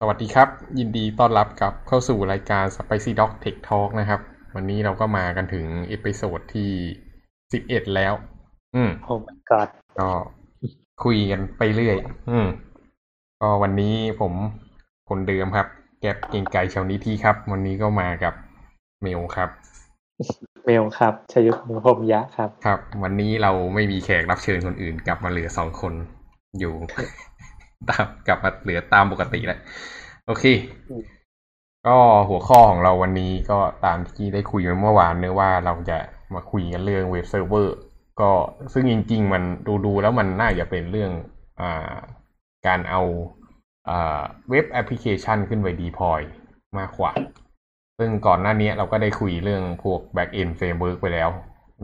สวัสดีครับยินดีต้อนรับกับเข้าสู่รายการ Spicy Dog Tech Talk นะครับวันนี้เราก็มากันถึงเอพิโซดที่11แล้วโอ้ my god ก็คุยกันไปเรื่อยก็วันนี้ผมคนเดิมครับแก๊ปเก่งไก่ชาวนิธิครับวันนี้ก็มากับเมลครับชยุทธพรหมยะครับครับวันนี้เราไม่มีแขกรับเชิญคนอื่นกลับมาเหลือ2คนอยู่ กลับมาเหลือตามปกติแล้วโอเคก็หัวข้อของเราวันนี้ก็ตามที่ได้คุยเมื่อวานเนื้อว่าเราจะมาคุยกันเรื่องเว็บเซิร์ฟเวอร์ก็ซึ่งจริงๆมันดูแล้วมันน่าจะเป็นเรื่องการเอาเว็บแอปพลิเคชันขึ้นไปดีพลอยมากกว่าซึ่งก่อนหน้านี้เราก็ได้คุยเรื่องพวก back-end framework ไปแล้ว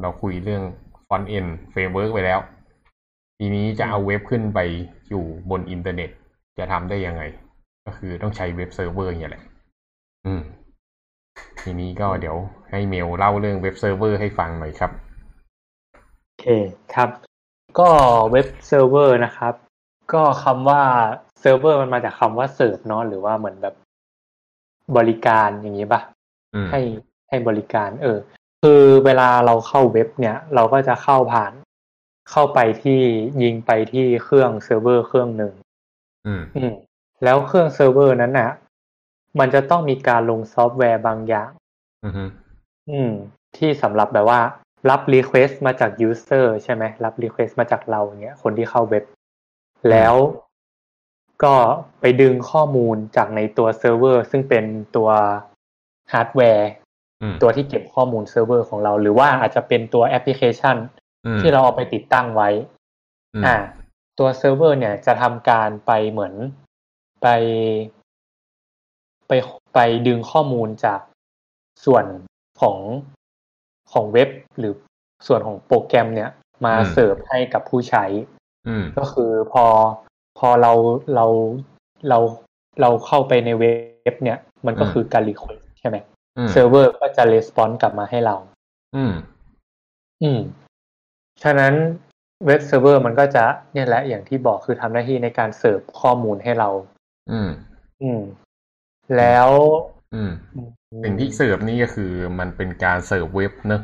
เราคุยเรื่อง front-end framework ไปแล้วทีนี้จะเอาเว็บขึ้นไปอยู่บนอินเทอร์เน็ตจะทำได้ยังไงก็คือต้องใช้เว็บเซิร์ฟเวอร์อย่างเงี้ยแหละทีนี้ก็เดี๋ยวให้เมลเล่าเรื่องเว็บเซิร์ฟเวอร์ให้ฟังหน่อยครับโอเคครับก็เว็บเซิร์ฟเวอร์นะครับก็คำว่าเซิร์ฟเวอร์มันมาจากคำว่าเสิร์ฟเนาะหรือว่าเหมือนแบบบริการอย่างนี้ป่ะให้บริการคือเวลาเราเข้าเว็บเนี่ยเราก็จะเข้าไปที่ยิงไปที่เครื่องเซิร์ฟเวอร์เครื่องหนึ่งแล้วเครื่องเซิร์ฟเวอร์นั้นน่ะมันจะต้องมีการลงซอฟต์แวร์บางอย่างที่สำหรับแบบว่ารับรีเควสต์มาจากยูเซอร์ใช่ไหมรับรีเควสต์มาจากเราอย่างเงี้ยคนที่เข้าเว็บแล้วก็ไปดึงข้อมูลจากในตัวเซิร์ฟเวอร์ซึ่งเป็นตัวฮาร์ดแวร์ตัวที่เก็บข้อมูลเซิร์ฟเวอร์ของเราหรือว่าอาจจะเป็นตัวแอปพลิเคชันที่เราเอาไปติดตั้งไว้ตัวเซิร์ฟเวอร์เนี่ยจะทำการไปเหมือนไปดึงข้อมูลจากส่วนของเว็บหรือส่วนของโปรแกรมเนี่ยมาเสิร์ฟให้กับผู้ใช้ก็คือพอเราเข้าไปในเว็บเนี่ยมันก็คือการรีเควสต์ใช่ไหมเซิร์ฟเวอร์ก็จะรีสปอนส์กลับมาให้เราฉะนั้นเว็บเซิร์ฟเวอร์มันก็จะเนี่ยแหละอย่างที่บอกคือทำหน้าที่ในการเสิร์ฟข้อมูลให้เราแล้วสิ่งที่เสิร์ฟนี่ก็คือมันเป็นการเสิร์ฟเว็บเนอะ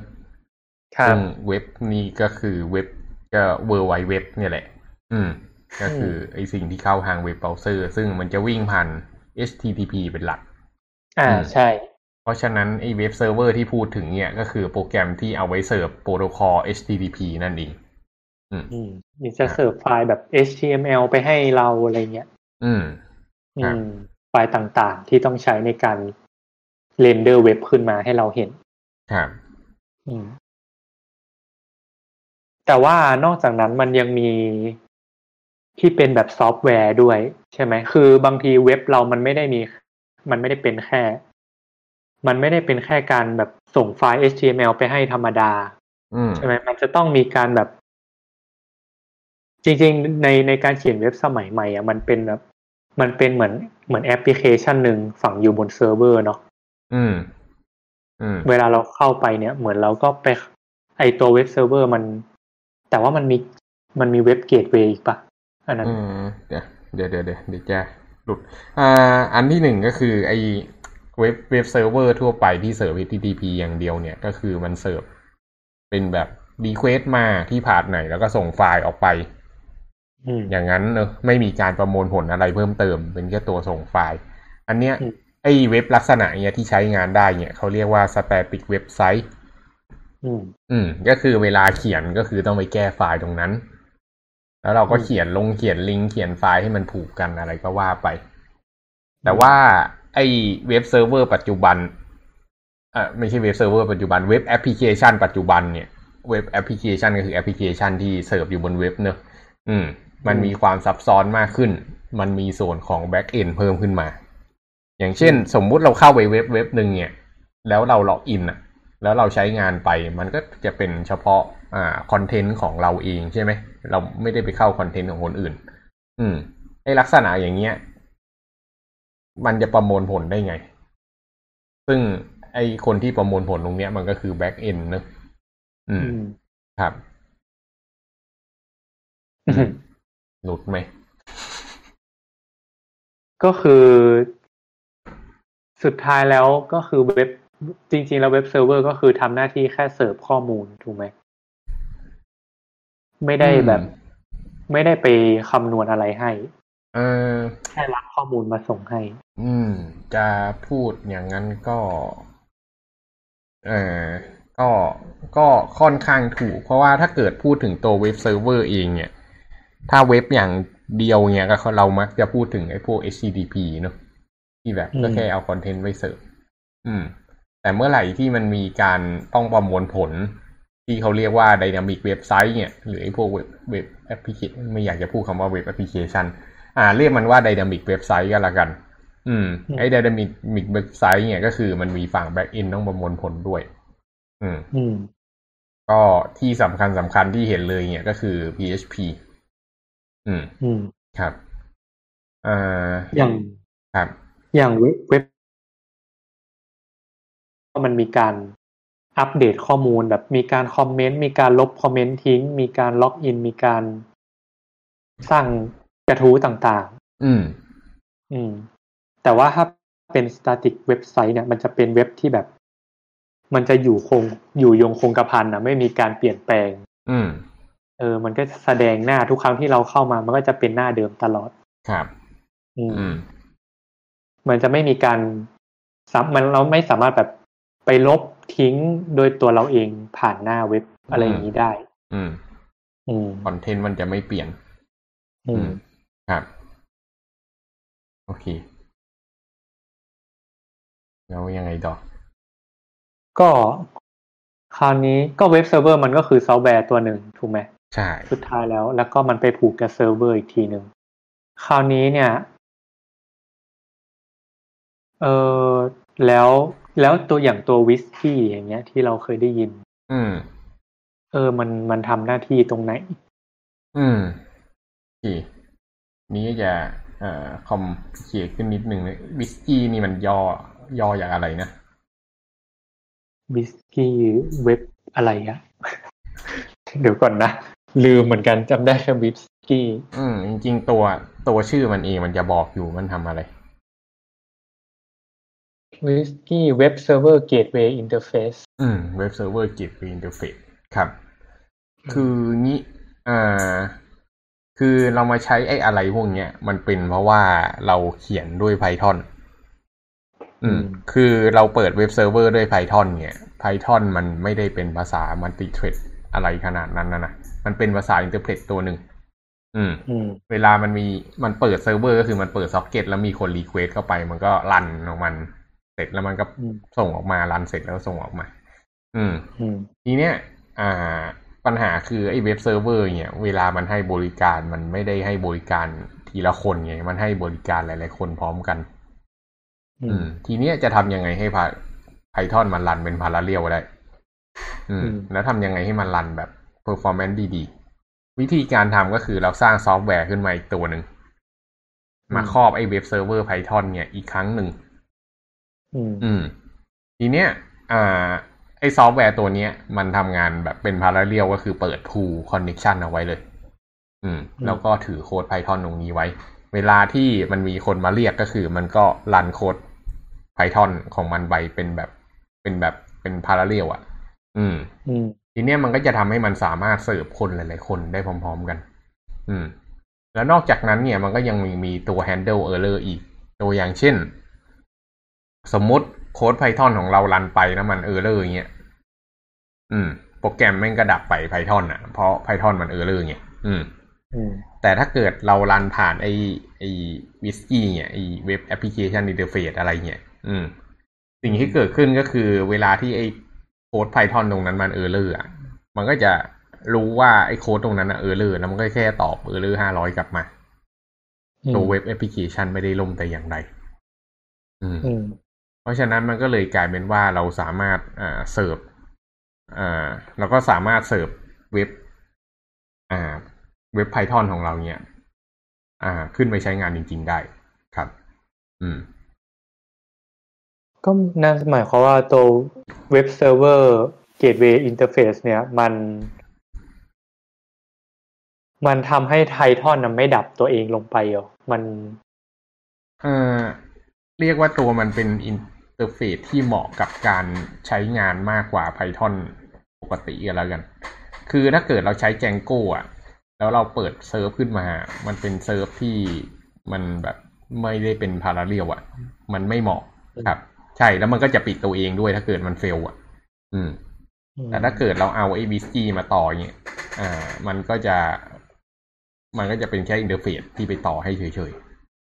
ซึ่งเว็บนี่ก็คือเว็บก็เวอร์ไวด์เว็บเนี่ยแหละก็คือไอสิ่งที่เข้าทางเว็บเบราว์เซอร์ซึ่งมันจะวิ่งผ่าน HTTP เป็นหลักใช่เพราะฉะนั้นไอเว็บเซิร์ฟเวอร์ที่พูดถึงเนี่ยก็คือโปรแกรมที่เอาไว้เสิร์ฟโปรโตคอล HTTP นั่นเองมันจะเสิร์ฟไฟล์แบบ HTML ไปให้เราอะไรเงี้ยไฟล์ต่างๆที่ต้องใช้ในการเรนเดอร์เว็บขึ้นมาให้เราเห็นครับแต่ว่านอกจากนั้นมันยังมีที่เป็นแบบซอฟต์แวร์ด้วยใช่ไหมคือบางทีเว็บเรามันไม่ได้เป็นแค่การแบบส่งไฟล์ HTML ไปให้ธรรมดาใช่ไหมมันจะต้องมีการแบบจริงๆในการเขียนเว็บสมัยใหม่อ่ะมันเป็นแบบมันเป็นเหมือนแอปพลิเคชันหนึ่งฝังอยู่บนเซิร์ฟเวอร์เนาะเวลาเราเข้าไปเนี่ยเหมือนเราก็ไปไอตัวเว็บเซิร์ฟเวอร์มันแต่ว่ามันมีเว็บเกตเวย์อีกป่ะอันนั้นเดี๋ยวจะหลุดอันที่หนึ่งก็คือไอเว็บเซิร์ฟเวอร์ทั่วไปที่เสิร์ฟ HTTP อย่างเดียวเนี่ยก็คือมันเสิร์ฟเป็นแบบรีเควสต์มาที่พาร์ทไหนแล้วก็ส่งไฟล์ออกไปอย่างนั้นเนอะไม่มีการประมวลผลอะไรเพิ่มเติมเป็นแค่ตัวส่งไฟล์อันเนี้ยไอเว็บลักษณะเนี้ยที่ใช้งานได้เนี่ยเขาเรียกว่า static website ก็คือเวลาเขียนก็คือต้องไปแก้ไฟล์ตรงนั้นแล้วเราก็เขียนลิงก์เขียนไฟล์ให้มันผูกกันอะไรก็ว่าไปแต่ว่าไอเว็บเซิร์ฟเวอร์ปัจจุบันไม่ใช่เว็บเซิร์ฟเวอร์ปัจจุบันเว็บแอปพลิเคชันปัจจุบันเนี่ยเว็บแอปพลิเคชันก็คือแอปพลิเคชันที่เสิร์ฟอยู่บนเว็บเนอะมันมีความซับซ้อนมากขึ้นมันมีส่วนของแบ็กเอนด์เพิ่มขึ้นมาอย่างเช่นสมมุติเราเข้าไปเว็บนึงเนี่ยแล้วเราล็อกอินอ่ะแล้วเราใช้งานไปมันก็จะเป็นเฉพาะคอนเทนต์ของเราเองใช่ไหมเราไม่ได้ไปเข้าคอนเทนต์ของคนอื่นไอ้ลักษณะอย่างเงี้ยมันจะประมวลผลได้ไงซึ่งไอ้คนที่ประมวลผลตรงเนี้ยมันก็คือแบ็กเอนด์เนอะครับหลุดไหม ก็คือสุดท้ายแล้วก็คือเว็บจริงๆแล้วเว็บเซิร์ฟเวอร์ก็คือทำหน้าที่แค่เสิร์ฟข้อมูลถูกไหมไม่ได้แบบไม่ได้ไปคำนวณอะไรให้แค่รับข้อมูลมาส่งให้จะพูดอย่างนั้นก็ก็ค่อนข้างถูกเพราะว่าถ้าเกิดพูดถึงตัวเว็บเซิร์ฟเวอร์เองเนี่ยถ้าเว็บอย่างเดียวเนี่ยก็เรามักจะพูดถึงไอ้พวก HTTP เนอะที่แบบก็แค่เอาคอนเทนต์ไปเสิร์ฟแต่เมื่อไหร่ที่มันมีการต้องประมวลผลที่เขาเรียกว่า Dynamic Website เนี่ยหรือไอ้พวกเว็บแอปพลิเคชันไม่อยากจะพูดคำว่าเว็บแอปพลิเคชันเรียกมันว่า Dynamic Website ก็แล้วกันไอ้ Dynamic Website เนี่ยก็คือมันมีฝั่ง Backend ต้องประมวลผลด้วยก็ที่สำคัญที่เห็นเลยเนี่ยก็คือ PHP ครับอย่างครับอย่างเว็บมันมีการอัปเดตข้อมูลแบบมีการคอมเมนต์มีการลบคอมเมนต์ทิ้งมีการล็อกอินมีการสร้างกระทู้ต่างๆแต่ว่าถ้าเป็น static website เนี่ยมันจะเป็นเว็บที่แบบมันจะอยู่ยงคงกระพันนะไม่มีการเปลี่ยนแปลงมันก็แสดงหน้าทุกครั้งที่เราเข้ามามันก็จะเป็นหน้าเดิมตลอดครับมันจะไม่มีการเราไม่สามารถแบบไปลบทิ้งโดยตัวเราเองผ่านหน้าเว็บอะไรอย่างนี้ได้คอนเทนต์มันจะไม่เปลี่ยนครับโอเคแล้วยังไงต่อก็คราวนี้ก็เว็บเซิร์ฟเวอร์มันก็คือซอฟต์แวร์ตัวหนึ่งถูกไหมใช่สุดท้ายแล้วก็มันไปผูกกับเซิร์ฟเวอร์อีกทีหนึ่งคราวนี้เนี่ยแล้วตัวอย่างตัววิสกี้อย่างเงี้ยที่เราเคยได้ยินมันทำหน้าที่ตรงไหนนี่จะคอมเขียนขึ้นนิดหนึ่งวิสกี้นี่มันย่ออย่างอะไรนะวิสกี้เว็บอะไรอ่ะ เดี๋ยวก่อนนะลืมเหมือนกันจำได้แค่วิสกี้จริงๆตัวชื่อมันเองมันจะบอกอยู่มันทำอะไรWhiskey Web Server Gateway Interface Web Server Gateway Interface ครับคืองี้คือเรามาใช้ไอ้อะไรพวกเนี้ยมันเป็นเพราะว่าเราเขียนด้วย Python คือเราเปิด Web Server ด้วย Python เนี่ย Python มันไม่ได้เป็นภาษา Multithread อะไรขนาดนั้นนะมันเป็นภาษา Interpret ตัวนึงเวลามันเปิดเซิร์ฟเวอร์ก็คือมันเปิดซ็อกเก็ตแล้วมีคนรีเควสเข้าไปมันก็รันของมันเสร็จแล้วมันก็ส่งออกมารันเสร็จแล้วส่งออกมาทีเนี้ยปัญหาคือไอ้เว็บเซิร์ฟเวอร์เนี่ยเวลามันให้บริการมันไม่ได้ให้บริการทีละคนไงมันให้บริการหลายๆคนพร้อมกันทีเนี้ยจะทำยังไงให้ Python มันรันเป็นพาราเรลได้แล้วทำยังไงให้มันรันแบบเพอร์ฟอร์แมนซ์ดีวิธีการทำก็คือเราสร้างซอฟต์แวร์ขึ้นมาอีกตัวหนึ่งมาครอบไอ้เว็บเซิร์ฟเวอร์ Python เนี่ยอีกครั้งหนึ่งทีเนี้ยไอ้ซอฟต์แวร์ตัวเนี้ยมันทำงานแบบเป็นพาราเรลก็คือเปิด True Connection เอาไว้เลยแล้วก็ถือโค้ด Python ตรงนี้ไว้เวลาที่มันมีคนมาเรียกก็คือมันก็รันโค้ด Python ของมันไปเป็นพาราเรลอ่ะทีเนี้ยมันก็จะทำให้มันสามารถเสิร์ฟคนหลายๆคนได้พร้อมๆกันแล้วนอกจากนั้นเนี่ยมันก็ยังมีตัว handle error อีกตัวอย่างเช่นสมมติโค้ด Python ของเรารันไปแล้วมัน error อย่างเงี้ยโปรแกรมแม่งก็ดับไป Python อ่ะเพราะ Python มัน error อย่างเงี้ยแต่ถ้าเกิดเรารันผ่านไอ้ Whiskey เนี่ยไอ้ Web Application Interface อะไรเงี้ยสิ่งที่เกิดขึ้นก็คือเวลาที่ไอ้โค้ด Python ตรงนั้นมัน error อ่ะมันก็จะรู้ว่าไอ้โค้ดตรงนั้นน่ะ error แล้วมันก็แค่ตอบ error 500กลับมาตัวเว็บแอปพลิเคชันไม่ได้ล่มแต่อย่างใดเพราะฉะนั้นมันก็เลยกลายเป็นว่าเราสามารถเสิร์ฟเราก็สามารถเสิร์ฟเว็บ Python ของเราเนี่ยขึ้นไปใช้งานจริงๆได้ครับก็นั่นหมายความว่าตัวเว็บเซิร์ฟเวอร์เกตเวย์อินเทอร์เฟซเนี่ยมันทำให้ Python ไม่ดับตัวเองลงไปหรอมัน เรียกว่าตัวมันเป็นอินเทอร์เฟซที่เหมาะกับการใช้งานมากกว่า Python ปกติกันแล้วกันคือถ้าเกิดเราใช้ Django อ่ะแล้วเราเปิดเซิร์ฟขึ้นมามันเป็นเซิร์ฟที่มันแบบไม่ได้เป็นพาราเรียลอ่ะมันไม่เหมาะครับใช่แล้วมันก็จะปิดตัวเองด้วยถ้าเกิดมันเฟลอ่ะแต่ถ้าเกิดเราเอา ABG มาต่อเงี้ยมันก็จะเป็นแค่อินเทอร์เฟซที่ไปต่อให้เฉย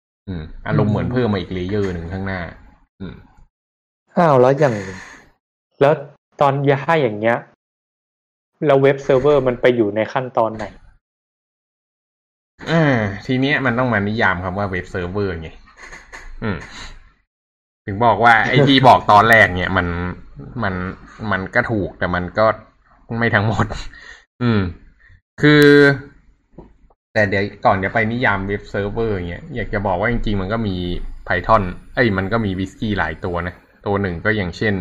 ๆอารมณ์เหมือนเพิ่มมาอีกเลเยอร์หนึ่งข้างหน้าแล้วอย่างแล้วตอนย่าอย่างเงี้ยแล้วเว็บเซิร์ฟเวอร์มันไปอยู่ในขั้นตอนไหนทีเนี้ยมันต้องมานิยามคำว่าเว็บเซิร์ฟเวอร์ไงถึงบอกว่าไอ้ที่บอกตอนแรกเนี่ยมันก็ถูกแต่มันก็ไม่ทั้งหมดคือแต่เดี๋ยวก่อนจะไปนิยามเว็บเซิร์ฟเวอร์เงี้ยอยากจะบอกว่าจริงๆมันก็มี Python มันก็มี WSGI หลายตัวนะตัวหนึ่งก็อย่างเช่น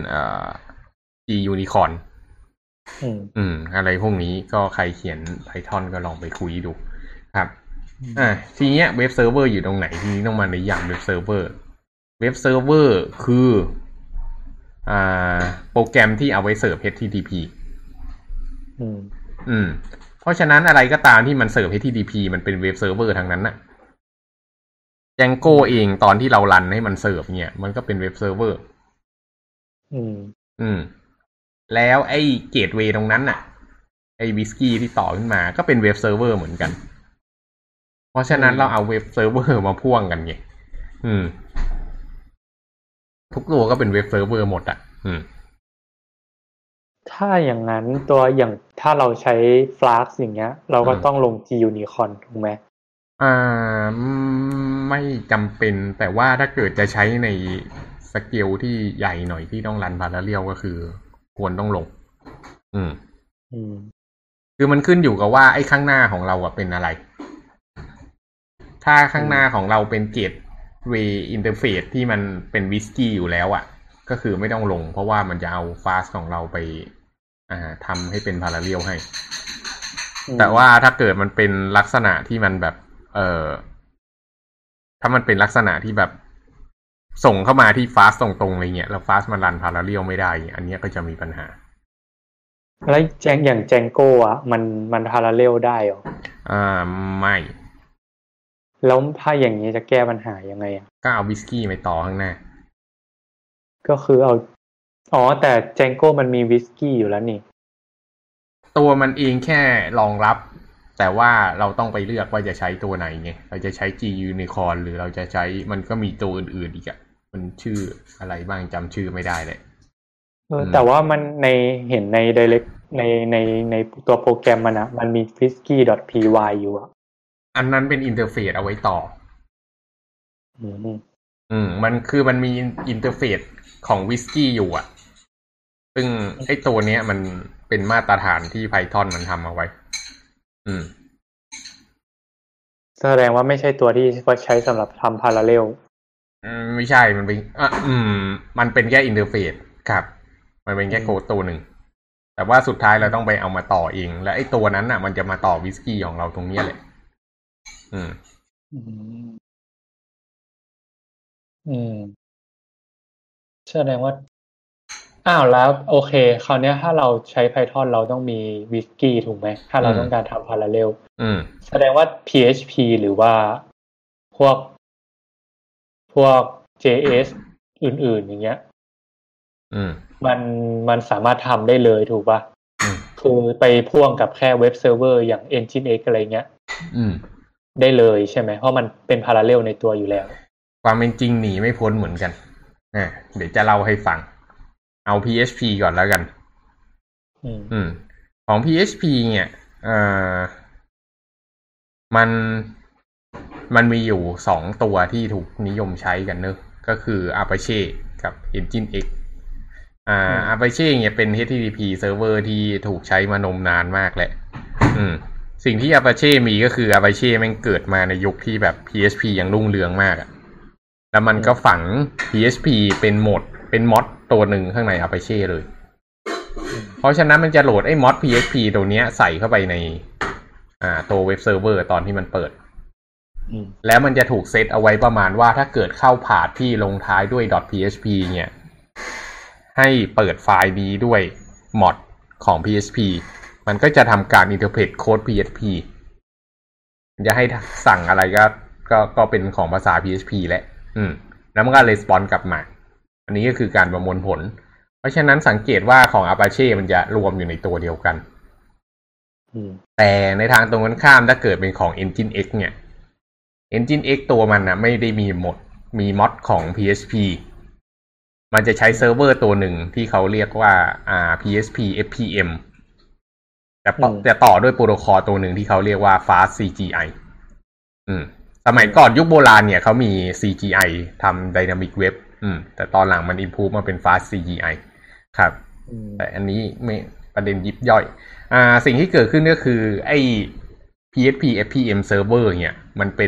Gunicorn อะไรพวกนี้ก็ใครเขียน Python ก็ลองไปคุยดูครับทีเนี้ยเว็บเซิร์ฟเวอร์อยู่ตรงไหนทีนี้ต้องมานิยามเว็บเซิร์ฟเวอร์คือโปรแกรมที่เอาไว้เสิร์ฟ HTTP เพราะฉะนั้นอะไรก็ตามที่มันเสิร์ฟ HTTP มันเป็นเว็บเซิร์ฟเวอร์ทางนั้นน่ะ Django เองตอนที่เรารันให้มันเสิร์ฟเนี่ยมันก็เป็นเว็บเซิร์ฟเวอร์แล้วไอ้เกตเวย์ตรงนั้นน่ะไอ้วิสกี้ที่ต่อขึ้นมาก็เป็นเว็บเซิร์ฟเวอร์เหมือนกันเพราะฉะนั้นเราเอาเว็บเซิร์ฟเวอร์มาพ่วงกันไงทุกตัวก็เป็นเว็บเซิร์ฟเวอร์หมดอ่ะถ้าอย่างนั้นตัวอย่างถ้าเราใช้ Flask อย่างเงี้ยเราก็ต้องลง Gunicorn ถูกไหมไม่จำเป็นแต่ว่าถ้าเกิดจะใช้ในสเกลที่ใหญ่หน่อยที่ต้องรันพาราเรลก็คือควรต้องลงคือมันขึ้นอยู่กับว่าไอ้ข้างหน้าของเราเป็นอะไรถ้าข้างหน้าของเราเป็นเกตเวย์อินเทอร์เฟซที่มันเป็นวิสกี้อยู่แล้วอ่ะก็คือไม่ต้องลงเพราะว่ามันจะเอา Flask ของเราไปทำให้เป็นพาราเรลให้แต่ว่าถ้าเกิดมันเป็นลักษณะที่มันแบบถ้ามันเป็นลักษณะที่แบบส่งเข้ามาที่ Flask ตรงๆเลยเนี่ยแล้ว Flask มันรันพาราเรลไม่ได้อันนี้ก็จะมีปัญหาแล้วอย่าง Django อ่ะมันพาราเรลได้หรอไม่แล้วถ้าอย่างนี้จะแก้ปัญหายังไงก็เอาวิสกี้ไปต่อข้างหน้าก็คือเอาแต่ Django มันมีวิสกี้อยู่แล้วนี่ตัวมันเองแค่รองรับแต่ว่าเราต้องไปเลือกว่าจะใช้ตัวไหนไงเราจะใช้ Gunicorn หรือเราจะใช้มันก็มีตัวอื่นๆอีกมันชื่ออะไรบ้างจำชื่อไม่ได้เลยแต่ว่ามันในเห็นใน direct ในตัวโปรแกรมมันมันมี whisky.py อยู่อันนั้นเป็นอินเทอร์เฟซเอาไว้ต่อมันคือมันมีอินเทอร์เฟซของวิสกี้อยู่ซึ่งไอ้ตัวเนี้ยมันเป็นมาตรฐานที่ Python มันทำเอาไว้แสดงว่าไม่ใช่ตัวที่เขาใช้สำหรับทำพาราเรลไม่ใช่มันเป็นมันเป็นแค่อินเทอร์เฟซครับมันเป็นแค่โค้ดตัวหนึ่งแต่ว่าสุดท้ายเราต้องไปเอามาต่อเองและไอ้ตัวนั้นมันจะมาต่อวิสกี้ของเราตรงนี้แหละแสดงว่าแล้วโอเคคราวนี้ถ้าเราใช้ Python เราต้องมีวิสกี้ถูกไหมถ้าเราต้องการทำพาราเรลแสดงว่า PHP หรือว่าพวก JS อื่นๆอย่างเงี้ยมันสามารถทำได้เลยถูกป่ะคือไปพ่วงกับแค่เว็บเซิร์ฟเวอร์อย่าง Nginx อะไรเงี้ยได้เลยใช่ไหมเพราะมันเป็นพาราเรลในตัวอยู่แล้วความเป็นจริงหนีไม่พ้นเหมือนกันเดี๋ยวจะเล่าให้ฟังเอา PHP ก่อนแล้วกันของ PHP เนี่ยมันมีอยู่2ตัวที่ถูกนิยมใช้กันเนอะก็คือ Apache กับ Nginx Apache เนี่ยเป็น HTTP Server ที่ถูกใช้มานมนานมากแหละสิ่งที่ Apache มีก็คือ Apache มันเกิดมาในยุคที่แบบ PHP ยังรุ่งเรืองมากแล้วมันก็ฝัง PHP เป็นโหมดเป็นม็อดตัวหนึ่งข้างใน Apache เลยเพราะฉะนั้นมันจะโหลดไอ้ม็อด PHP ตัวเนี้ยใส่เข้าไปในตัวเว็บเซิร์ฟเวอร์ตอนที่มันเปิด แล้วมันจะถูกเซตเอาไว้ประมาณว่าถ้าเกิดเข้าผ่าที่ลงท้ายด้วย .php เนี่ยให้เปิดไฟล์นี้ด้วยมอดของ PHP มันก็จะทำการ interpret code PHP จะให้สั่งอะไรก็เป็นของภาษา PHP แหละแล้วมันก็ response กลับมาอันนี้ก็คือการประมวลผลเพราะฉะนั้นสังเกตว่าของ Apache มันจะรวมอยู่ในตัวเดียวกันแต่ในทางตรงกันข้ามถ้าเกิดเป็นของ Nginx เนี่ย Nginx ตัวมันนะไม่ได้มีมอดของ PHP มันจะใช้เซิร์ฟเวอร์ตัวหนึ่งที่เขาเรียกว่าPHP FPM แต่ต่อด้วยโปรโตคอลตัวหนึ่งที่เขาเรียกว่า FastCGI สมัยก่อนยุคโบราณเนี่ยเขามี CGI ทำ Dynamic Web แต่ตอนหลังมัน improve มาเป็น FastCGI ครับแต่อันนี้ไม่ประเด็นยิบย่อยสิ่งที่เกิดขึ้นก็คือไอ้ PHP FPM Server เนี่ยมันเป็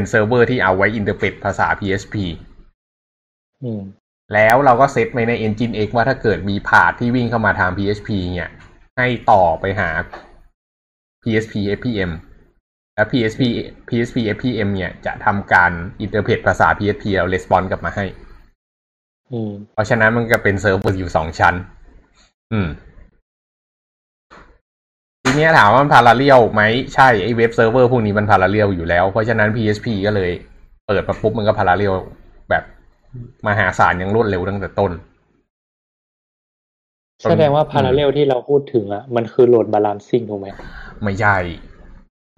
นเซิร์ฟเวอร์ที่เอาไว้ interpret ภาษา PHPแล้วเราก็เซตไปใน Nginx ว่าถ้าเกิดมีพาธที่วิ่งเข้ามาทาง PHP เนี่ยให้ต่อไปหา PHP FPM แล้ว PHP FPM เนี่ยจะทำการ interpret ภาษา PHP แล้ว response กลับมาให้เพราะฉะนั้นมันก็เป็นเซิร์ฟเวอร์อยู่2ชั้นทีนี้ถามว่ามัน parallel ไหมใช่ไอ้เว็บเซิร์ฟเวอร์พวกนี้มัน parallel อยู่แล้วเพราะฉะนั้น PHP ก็เลยเปิดมาปุ๊บมันก็ parallel แบบมหาศาลยังรวดเร็วตั้งแต่ต้นแสดงว่าพาราเรลที่เราพูดถึงอ่ะมันคือโหลดบาลานซิ่งถูกไหมไม่ใช่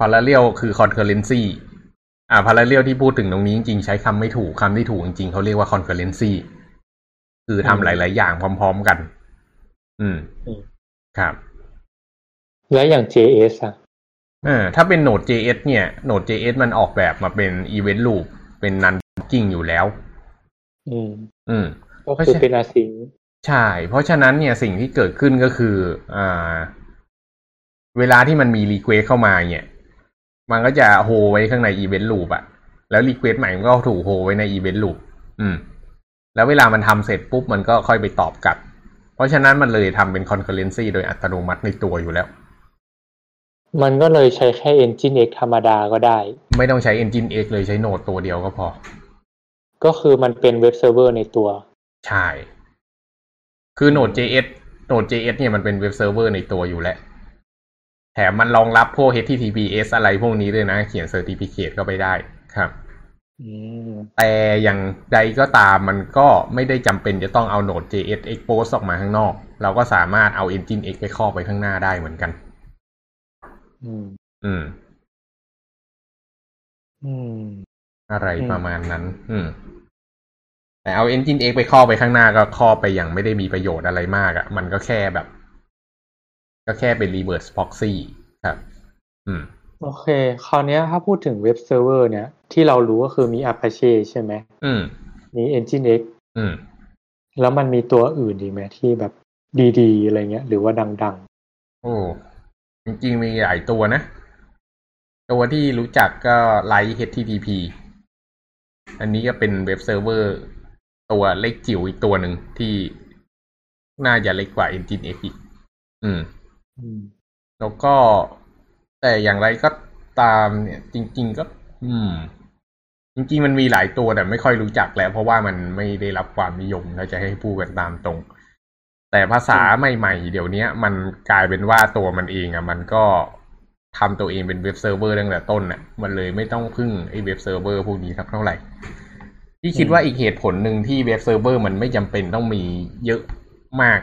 พาราเรลคือคอนเคอร์เรนซีพาราเรลที่พูดถึงตรงนี้จริงๆใช้คำไม่ถูกคำที่ถูกจริงๆเขาเรียกว่าคอนเคอร์เรนซีคือทำหลายๆอย่างพร้อมๆกันครับแล้วอย่าง JS อ่ะถ้าเป็น Node.js เนี่ย Node.js มันออกแบบมาเป็น Event Loop เป็น Non-blocking อยู่แล้วก็คือเป็นอาซิงค์ใช่เพราะฉะนั้นเนี่ยสิ่งที่เกิดขึ้นก็คือเวลาที่มันมีรีเควสเข้ามาเนี่ยมันก็จะโฮไว้ข้างในอีเวนต์ลูปอะแล้วรีเควสใหม่มันก็ถูกโฮไว้ในอีเวนต์ลูปแล้วเวลามันทำเสร็จปุ๊บมันก็ค่อยไปตอบกลับเพราะฉะนั้นมันเลยทำเป็นคอนเคอร์เรนซีโดยอัตโนมัติในตัวอยู่แล้วมันก็เลยใช้แค่ Nginx ธรรมดาก็ได้ไม่ต้องใช้ Nginx เลยใช้โนดตัวเดียวก็พอก็คือมันเป็นเว็บเซิร์ฟเวอร์ในตัวใช่คือ Node.js เนี่ยมันเป็นเว็บเซิร์ฟเวอร์ในตัวอยู่แล้วแถมมันรองรับพวก HTTPS อะไรพวกนี้ด้วยนะเขียน Certificate ก็ไปได้ครับแต่อย่างใดก็ตามมันก็ไม่ได้จำเป็นจะต้องเอา Node.js expose ออกมาข้างนอกเราก็สามารถเอา Nginx ไปครอบไปข้างหน้าได้เหมือนกันอะไรประมาณนั้นแต่เอา Nginx ไปครอบไปข้างหน้าก็ครอบไปอย่างไม่ได้มีประโยชน์อะไรมากอ่ะมันก็แค่แบบก็แค่เป็น reverse proxy ครับโอเคคราวนี้ถ้าพูดถึงเว็บเซิร์ฟเวอร์เนี่ยที่เรารู้ก็คือมี Apache ใช่ไหมมี Nginx แล้วมันมีตัวอื่นอีกไหมที่แบบดีๆอะไรเงี้ยหรือว่าดังๆโอ้จริงๆมีหลายตัวนะตัวที่รู้จักก็ไลท์ HTTPอันนี้ก็เป็นเว็บเซิร์ฟเวอร์ตัวเล็กจิ๋วอีกตัวหนึ่งที่น่าจะเล็กกว่า Nginx อีกแล้วก็แต่อย่างไรก็ตามเนี่ยจริงๆก็จริงๆมันมีหลายตัวแต่ไม่ค่อยรู้จักแล้วเพราะว่ามันไม่ได้รับความนิยมถ้าจะให้พูดกันตามตรงแต่ภาษาใหม่ๆเดี๋ยวนี้มันกลายเป็นว่าตัวมันเองอ่ะมันก็ทำตัวเองเป็นเว็บเซิร์ฟเวอร์ตั้งแต่ต้นน่ะมันเลยไม่ต้องพึ่งไอ้เว็บเซิร์ฟเวอร์พวกนี้สักเท่าไหร่ที่คิดว่าอีกเหตุผลหนึ่งที่เว็บเซิร์ฟเวอร์มันไม่จำเป็นต้องมีเยอะมาก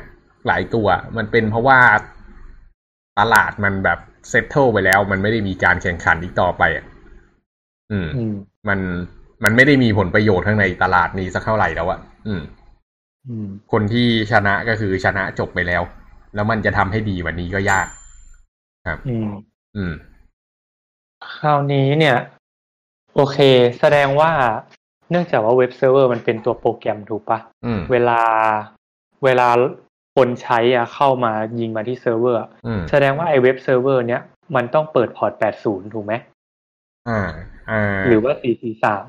หลายตัวมันเป็นเพราะว่าตลาดมันแบบเซตเทิลไปแล้วมันไม่ได้มีการแข่งขันอีกต่อไปมันไม่ได้มีผลประโยชน์ข้างในตลาดนี้สักเท่าไหร่แล้วอะคนที่ชนะก็คือชนะจบไปแล้วแล้วมันจะทำให้ดีกว่านี้ก็ยากครับคราวนี้เนี่ยโอเคแสดงว่าเนื่องจากว่าเว็บเซิร์ฟเวอร์มันเป็นตัวโปรแกรมถูกปะเวลาคนใช้เข้ามายิงมาที่เซิร์ฟเวอร์แสดงว่าไอ้เว็บเซิร์ฟเวอร์เนี้ยมันต้องเปิดพอร์ต80ถูกไหมหรือว่า443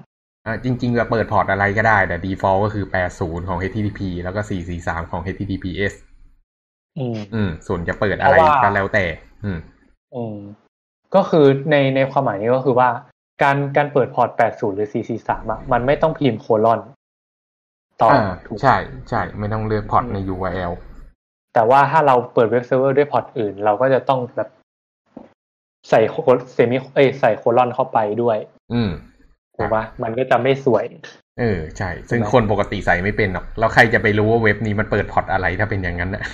จริงๆจะเปิดพอร์ตอะไรก็ได้แต่ default ก็คือ80ของ HTTP แล้วก็443ของ HTTPS ส่วนจะเปิดอะไรก็แล้วแต่ ก็คือในความหมายนี้ก็คือว่าการเปิดพอร์ต80หรือ443มันไม่ต้องพิมพ์โคลอนต่อถูกใช่ใช่ไม่ต้องเลือกพอร์ตใน URL แต่ว่าถ้าเราเปิดเว็บเซิร์ฟเวอร์ด้วยพอร์ตอื่นเราก็จะต้องแบบใส่ใส่โคลอนเข้าไปด้วยถูกป่ะมันก็จะไม่สวยใช่ซึ่งคนปกติใส่ไม่เป็นหรอกแล้วใครจะไปรู้ว่าเว็บนี้มันเปิดพอร์ตอะไรถ้าเป็นอย่างนั้นน่ะ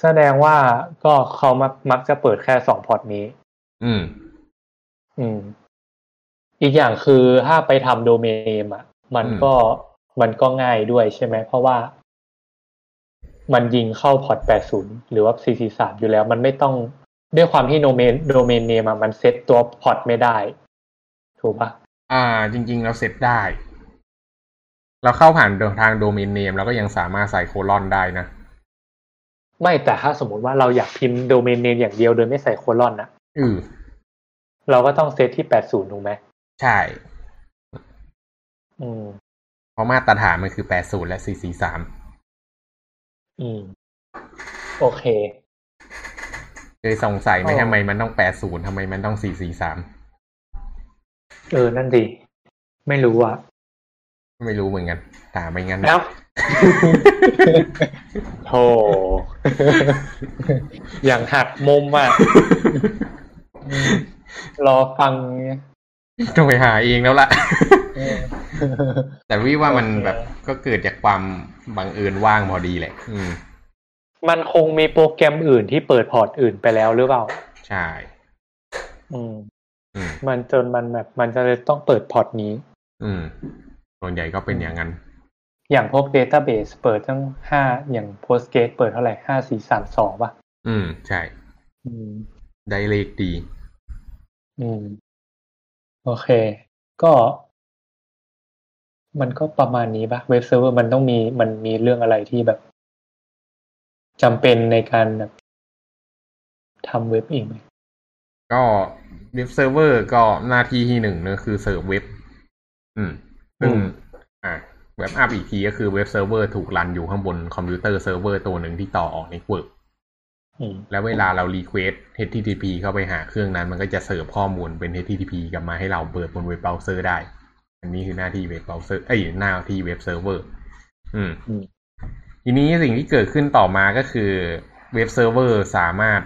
แสดงว่าก็เขามักจะเปิดแค่2พอร์ตนี้อีกอย่างคือถ้าไปทำโดเมนเนมอ่ะมันก็ง่ายด้วยใช่ไหมเพราะว่ามันยิงเข้าพอร์ต80หรือว่า443อยู่แล้วมันไม่ต้องด้วยความที่โดเมนเนมอ่ะมันเซตตัวพอร์ตไม่ได้ถูกป่ะจริงๆเราเซตได้เราเข้าผ่านทางโดเมนเนมเราก็ยังสามารถใส่โคลอนได้นะไม่แต่ถ้าสมมติว่าเราอยากพิมพ์โดเมนเนมอย่างเดียวโดยไม่ใส่โคลอนนะเราก็ต้องเซตที่80ถูกไหมใช่เพราะมาตรฐานมันคือ80และ443โอเคเคยสงสัยไหมทำไมมันต้อง80ทำไมมันต้อง443นั่นดิไม่รู้อ่ะไม่รู้เหมือนกันถามไม่งั้นแล้วโธ่อย่างหักมุมอ่ะรอฟังต้องไปหาเองแล้วล่ะแต่วิว่ามันแบบก็เกิดจากความบังเอิญว่างพอดีแหละมันคงมีโปรแกรมอื่นที่เปิดพอร์ตอื่นไปแล้วหรือเปล่าใช่มันจนมันแบบมันจะเลยต้องเปิดพอร์ตนี้ส่วนใหญ่ก็เป็นอย่างนั้นอย่างพวก database เปิดตั้ง5อย่าง Postgres เปิดเท่าไหร่5432ป่ะใช่ได้เลขดีโอเคก็มันก็ประมาณนี้ป่ะเว็บเซิร์ฟเวอร์มันต้องมีมันมีเรื่องอะไรที่แบบจำเป็นในการแบบทำเว็บอีกไหมก็เว็บเซิร์ฟเวอร์ก็หน้าที่ที่หนึ่งนะคือเสิร์ฟเว็บซึ่งเว็บอัพอีกทีก็คือเว็บเซิร์ฟเวอร์ถูกรันอยู่ข้างบนคอมพิวเตอร์เซิร์ฟเวอร์ตัวหนึ่งที่ต่อออกเน็ตเวิร์กแล้วเวลาเรา request HTTP เข้าไปหาเครื่องนั้นมันก็จะเสิร์ฟข้อมูลเป็น HTTP กลับมาให้เราเปิดบนเว็บเบราว์เซอร์ได้อันนี้คือหน้าที่เว็บเบราว์เซอร์หน้าที่เว็บเซิร์ฟเวอร์ทีนี้สิ่งที่เกิดขึ้นต่อมาก็คือเว็บเซิร์ฟเวอร์สามารถ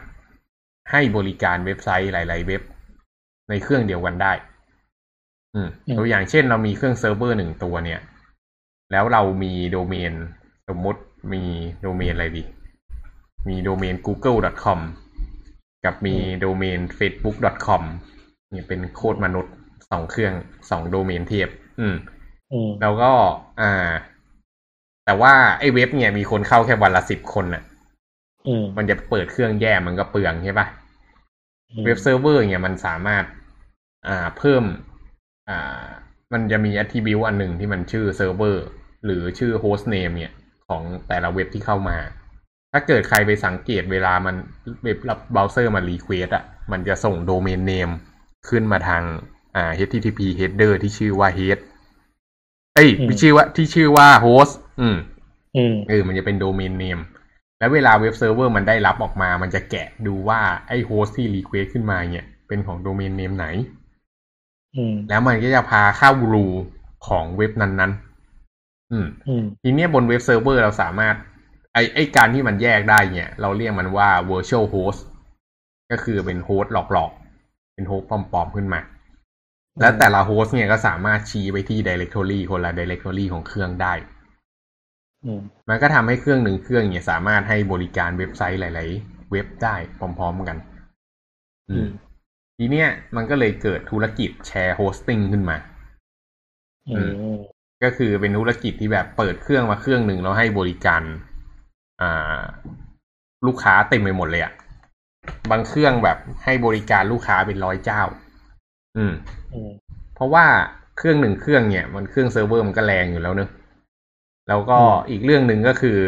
ให้บริการเว็บไซต์หลายๆเว็บในเครื่องเดียวกันได้ตัวอย่างเช่นเรามีเครื่องเซิร์ฟเวอร์1ตัวเนี่ยแล้วเรามีโดเมนสมมติมีโดเมนอะไรดีมีโดเมน google.com กับมีโดเมน facebook.com นี่เป็นโคตรมนุษย์2เครื่อง2โดเมนเทียบแล้วก็แต่ว่าไอ้เว็บเนี่ยมีคนเข้าแค่วันละ10คนน่ะมันจะเปิดเครื่องแย่มันก็เปลืองใช่ป่ะเว็บเซิร์ฟเวอร์เนี่ยมันสามารถเพิ่มมันจะมี attribute อันหนึ่งที่มันชื่อเซิร์ฟเวอร์หรือชื่อ host name เนี่ยของแต่ละเว็บที่เข้ามาถ้าเกิดใครไปสังเกตเวลามันเว็บเบราว์เซอร์มันรีเควสต์มันจะส่งโดเมนเนมขึ้นมาทาง http header ที่ชื่อว่า head ที่ชื่อว่า host มันจะเป็นโดเมนเนมแล้วเวลาเว็บเซิร์ฟเวอร์มันได้รับออกมามันจะแกะดูว่าไอ้ host ที่รีเควสต์ขึ้นมาเนี่ยเป็นของโดเมนเนมไหนแล้วมันก็จะพาเข้ารูของเว็บนั้นๆทีนี้บนเว็บเซิร์ฟเวอร์เราสามารถไอ้การที่มันแยกได้เนี่ยเราเรียกมันว่า virtual host ก็คือเป็นโฮสต์หลอกๆเป็นโฮสต์ปลอมๆขึ้นมาแล้วแต่ละโฮสต์เนี่ยก็สามารถชี้ไปที่ directory คนละ directory ของเครื่องได้มันก็ทำให้เครื่องหนึ่งเครื่องเนี่ยสามารถให้บริการเว็บไซต์หลายๆเว็บได้พร้อมๆกันทีเนี้ยมันก็เลยเกิดธุรกิจแชร์โฮสติ้งขึ้นมาก็คือเป็นธุรกิจที่แบบเปิดเครื่องมาเครื่องหนึ่งแล้วให้บริการลูกค้าเต็มไปหมดเลยอ่ะบางเครื่องแบบให้บริการลูกค้าเป็น100เจ้าเพราะว่าเครื่องหนึ่งเครื่องเนี่ยมันเครื่องเซิร์ฟเวอร์มันก็แรงอยู่แล้วเนอะแล้วก็อีกเรื่องหนึ่งก็คือ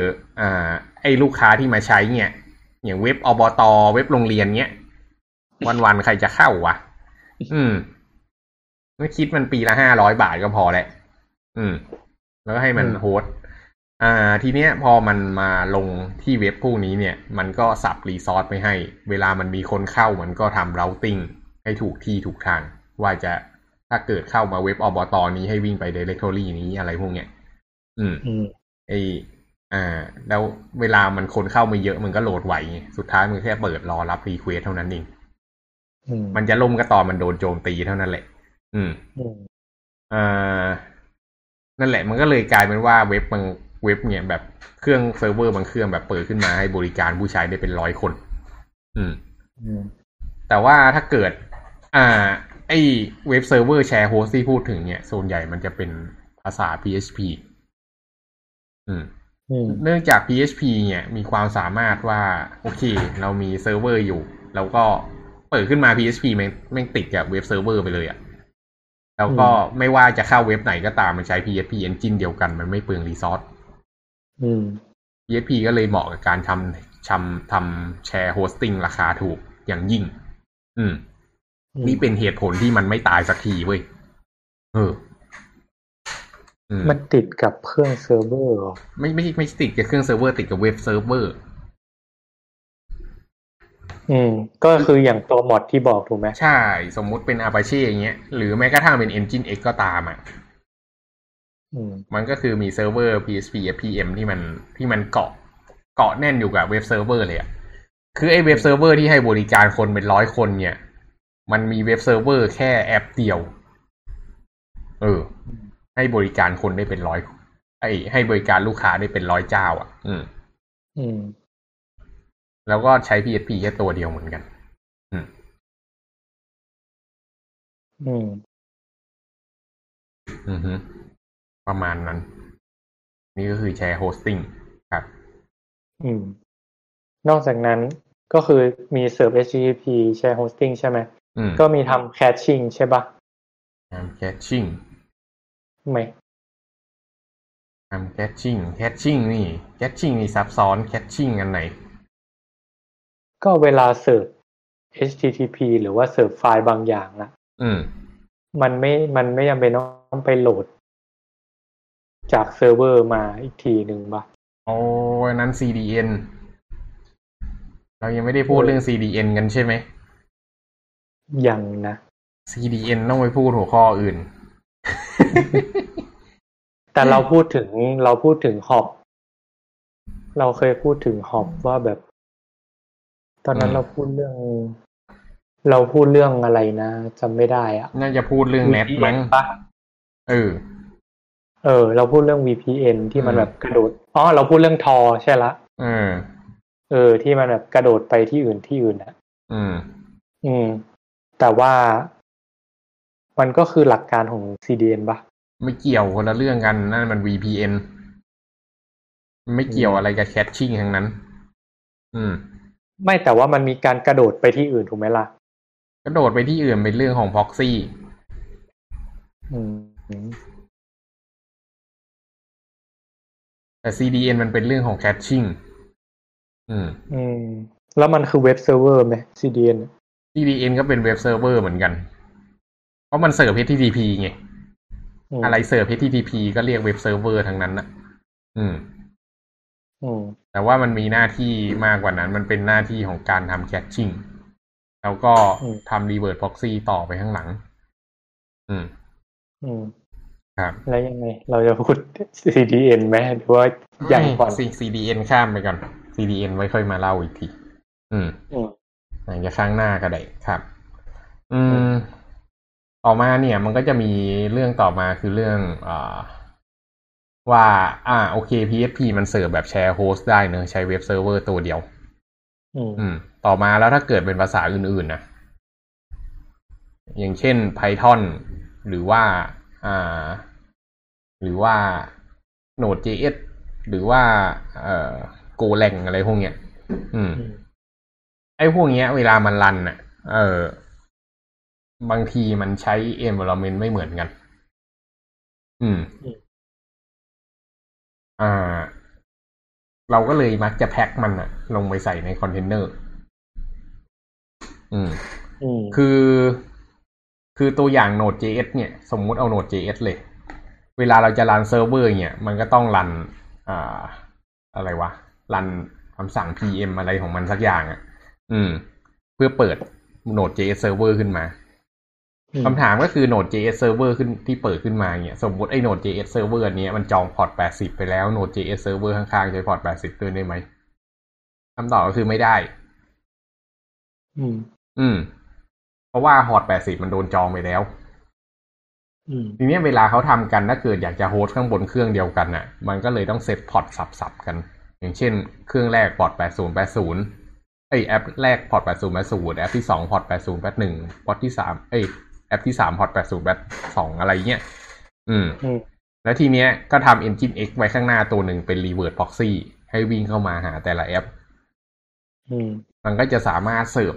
ไอ้ลูกค้าที่มาใช้เนี่ยอย่างเว็บอบต.เว็บโรงเรียนเนี่ยวันๆใครจะเข้าวะไม่คิดมันปีละ500 บาทก็พอแหละแล้วให้มันโฮส ทีเนี้ยพอมันมาลงที่เว็บพวกนี้เนี่ยมันก็สับรีซอร์สไปให้เวลามันมีคนเข้ามันก็ทำเราติ้งให้ถูกที่ถูกทางว่าจะถ้าเกิดเข้ามาเว็บอบต.นี้ให้วิ่งไป directory นี้อะไรพวกเนี้ยแล้วเวลามันคนเข้ามาเยอะมันก็โหลดไหวไงสุดท้ายมันแค่เปิดรอรับรีเควสเท่านั้นเองมันจะล่มก็ตอนมันโดนโจมตีเท่านั้นแหละนั่นแหละมันก็เลยกลายเป็นว่าเว็บเนี่ยแบบเครื่องเซิร์ฟเวอร์บางเครื่องแบบเปิดขึ้นมาให้บริการผู้ใช้ได้เป็นร้อยคนแต่ว่าถ้าเกิดไอ้เว็บเซิร์ฟเวอร์แชร์โฮสต์ที่พูดถึงเนี่ยส่วนใหญ่มันจะเป็นภาษา PHP เนื่องจาก PHP เนี่ยมีความสามารถว่าโอเคเรามีเซิร์ฟเวอร์อยู่แล้วก็เปิดขึ้นมา PHP แม่งติดกับเว็บเซิร์ฟเวอร์ไปเลยอ่ะแล้วก็ไม่ว่าจะเข้าเว็บไหนก็ตามมันใช้ PHP engine เดียวกันมันไม่เปลืองรีซอร์สPHP ก็เลยเหมาะกับการทำแชร์โฮสติ้งราคาถูกอย่างยิ่งนี่เป็นเหตุผลที่มันไม่ตายสักทีเว้ยมันติดกับเครื่องเซิร์ฟเวอร์หรอไม่ติดกับเครื่องเซิร์ฟเวอร์ติดกับเว็บเซิร์ฟเวอร์ก็คืออย่างตัวมอดที่บอกถูกไหมใช่สมมุติเป็น Apache อย่างเงี้ยหรือแม้กระทั่งเป็น Nginx ก็ตามอ่ะมันก็คือมีเซิร์ฟเวอร์ PHP PM ที่มันเกาะแน่นอยู่กับเว็บเซิร์ฟเวอร์เลยอ่ะคือไอ้เว็บเซิร์ฟเวอร์ที่ให้บริการคนเป็นร้อยคนเนี่ยมันมีเว็บเซิร์ฟเวอร์แค่แอปเดียวให้บริการคนได้เป็นร้อยให้บริการลูกค้าได้เป็นร้อยเจ้าอ่ะแล้วก็ใช้ PHP แค่ตัวเดียวเหมือนกันประมาณนั้นนี่ก็คือแชร์โฮสติ้งครับนอกจากนั้นก็คือมีเซิร์ฟ HTTP แชร์โฮสติ้งใช่ไหมก็มีทำแคชชิ่งใช่ปะแคชชิ่งนี่ซับซ้อนแคชชิ่งอันไหนก็เวลาเสิร์ฟ HTTP หรือว่าเสิร์ฟไฟล์บางอย่างนะมันไม่จำเป็นต้องไปโหลดจากเซิร์ฟเวอร์มาอีกทีหนึ่งป่ะนั้น CDN เรายังไม่ได้พูดเรื่อง CDN กันใช่ไหมยังนะ CDN ต้องไปพูดหัวข้ออื่น แต่เราพูดถึงฮอปเราเคยพูดถึงฮอปว่าแบบตอนนั้นเราพูดเรื่องอะไรนะจำไม่ได้อ่ะน่าจะพูดเรื่องเน็ตมั้งเราพูดเรื่อง VPN ที่มันแบบกระโดดเราพูดเรื่องทอใช่ละที่มันแบบกระโดดไปที่อื่นอ่ะแต่ว่ามันก็คือหลักการของ CDN ป่ะไม่เกี่ยวคนละเรื่องกันนั่นมัน VPN ไม่เกี่ยวอะไรกับแคชชิ่งทั้งนั้นไม่แต่ว่ามันมีการกระโดดไปที่อื่นถูกไหมล่ะกระโดดไปที่อื่นเป็นเรื่องของ proxy แต่ CDN มันเป็นเรื่องของ caching แล้วมันคือเว็บเซิร์ฟเวอร์ไหม CDN ก็เป็นเว็บเซิร์ฟเวอร์เหมือนกันเพราะมันเสิร์ฟ HTTP ไงอะไรเสิร์ฟ HTTP ก็เรียกเว็บเซิร์ฟเวอร์ทั้งนั้นนะแต่ว่ามันมีหน้าที่มากกว่านั้นมันเป็นหน้าที่ของการทำแคชชิ่งแล้วก็ทำรีเวิร์สพ็อกซี่ต่อไปข้างหลังครับแล้วยังไงเราจะพูด CDN ไหมหรือว่าใหญ่กว่า CDN ข้ามไปก่อน CDN ไว้ค่อยมาเล่าอีกทีอย่างจะข้างหน้าก็ได้ครับต่อมาเนี่ยมันก็จะมีเรื่องต่อมาคือเรื่องว่าโอเค PHP มันเสิร์ฟแบบแชร์โฮสต์ได้เนอะใช้เว็บเซิร์ฟเวอร์ตัวเดียวต่อมาแล้วถ้าเกิดเป็นภาษาอื่นๆนะอย่างเช่น Python หรือว่า Node.js หรือว่าGolang อะไรพวกเนี้ยไอ้พวกเนี้ยเวลามันรันน่ะบางทีมันใช้ environment ไม่เหมือนกันเราก็เลยมักจะแพ็คมันอะลงไปใส่ในคอนเทนเนอร์คือตัวอย่าง Node.js เนี่ยสมมุติเอา Node.js เลยเวลาเราจะรันเซิร์ฟเวอร์เนี่ยมันก็ต้องรัน อะไรวะรันคำสั่ง pm อะไรของมันสักอย่างอ่ะเพื่อเปิด Node.js server ขึ้นมาคำถามก็คือ Node.js server ขึ้นที่เปิดขึ้นมาเนี่ยสมมติไอ้ Node.js server อันนี้มันจองพอร์ต80ไปแล้ว Node.js server ข้างๆใช้พอร์ต80ด้วยได้ไหมคำตอบก็คือไม่ได้เพราะว่าพอร์ต80มันโดนจองไปแล้วทีนี้เวลาเขาทำกันถ้าเกิดอยากจะโฮสต์ข้างบนเครื่องเดียวกันน่ะมันก็เลยต้องเซตพอร์ตสับๆกันอย่างเช่นเครื่องแรกพอร์ต8080แอปแรกพอร์ต8080แอปที่2พอร์ต8081พอร์ตที่3แอปที่3พอร์ต8082อะไรเงี้ยแล้วทีเนี้ยก็ทำ Nginx ไว้ข้างหน้าตัวหนึ่งเป็น reverse proxy ให้วิ่งเข้ามาหาแต่ละแอปมันก็จะสามารถเสิร์ฟ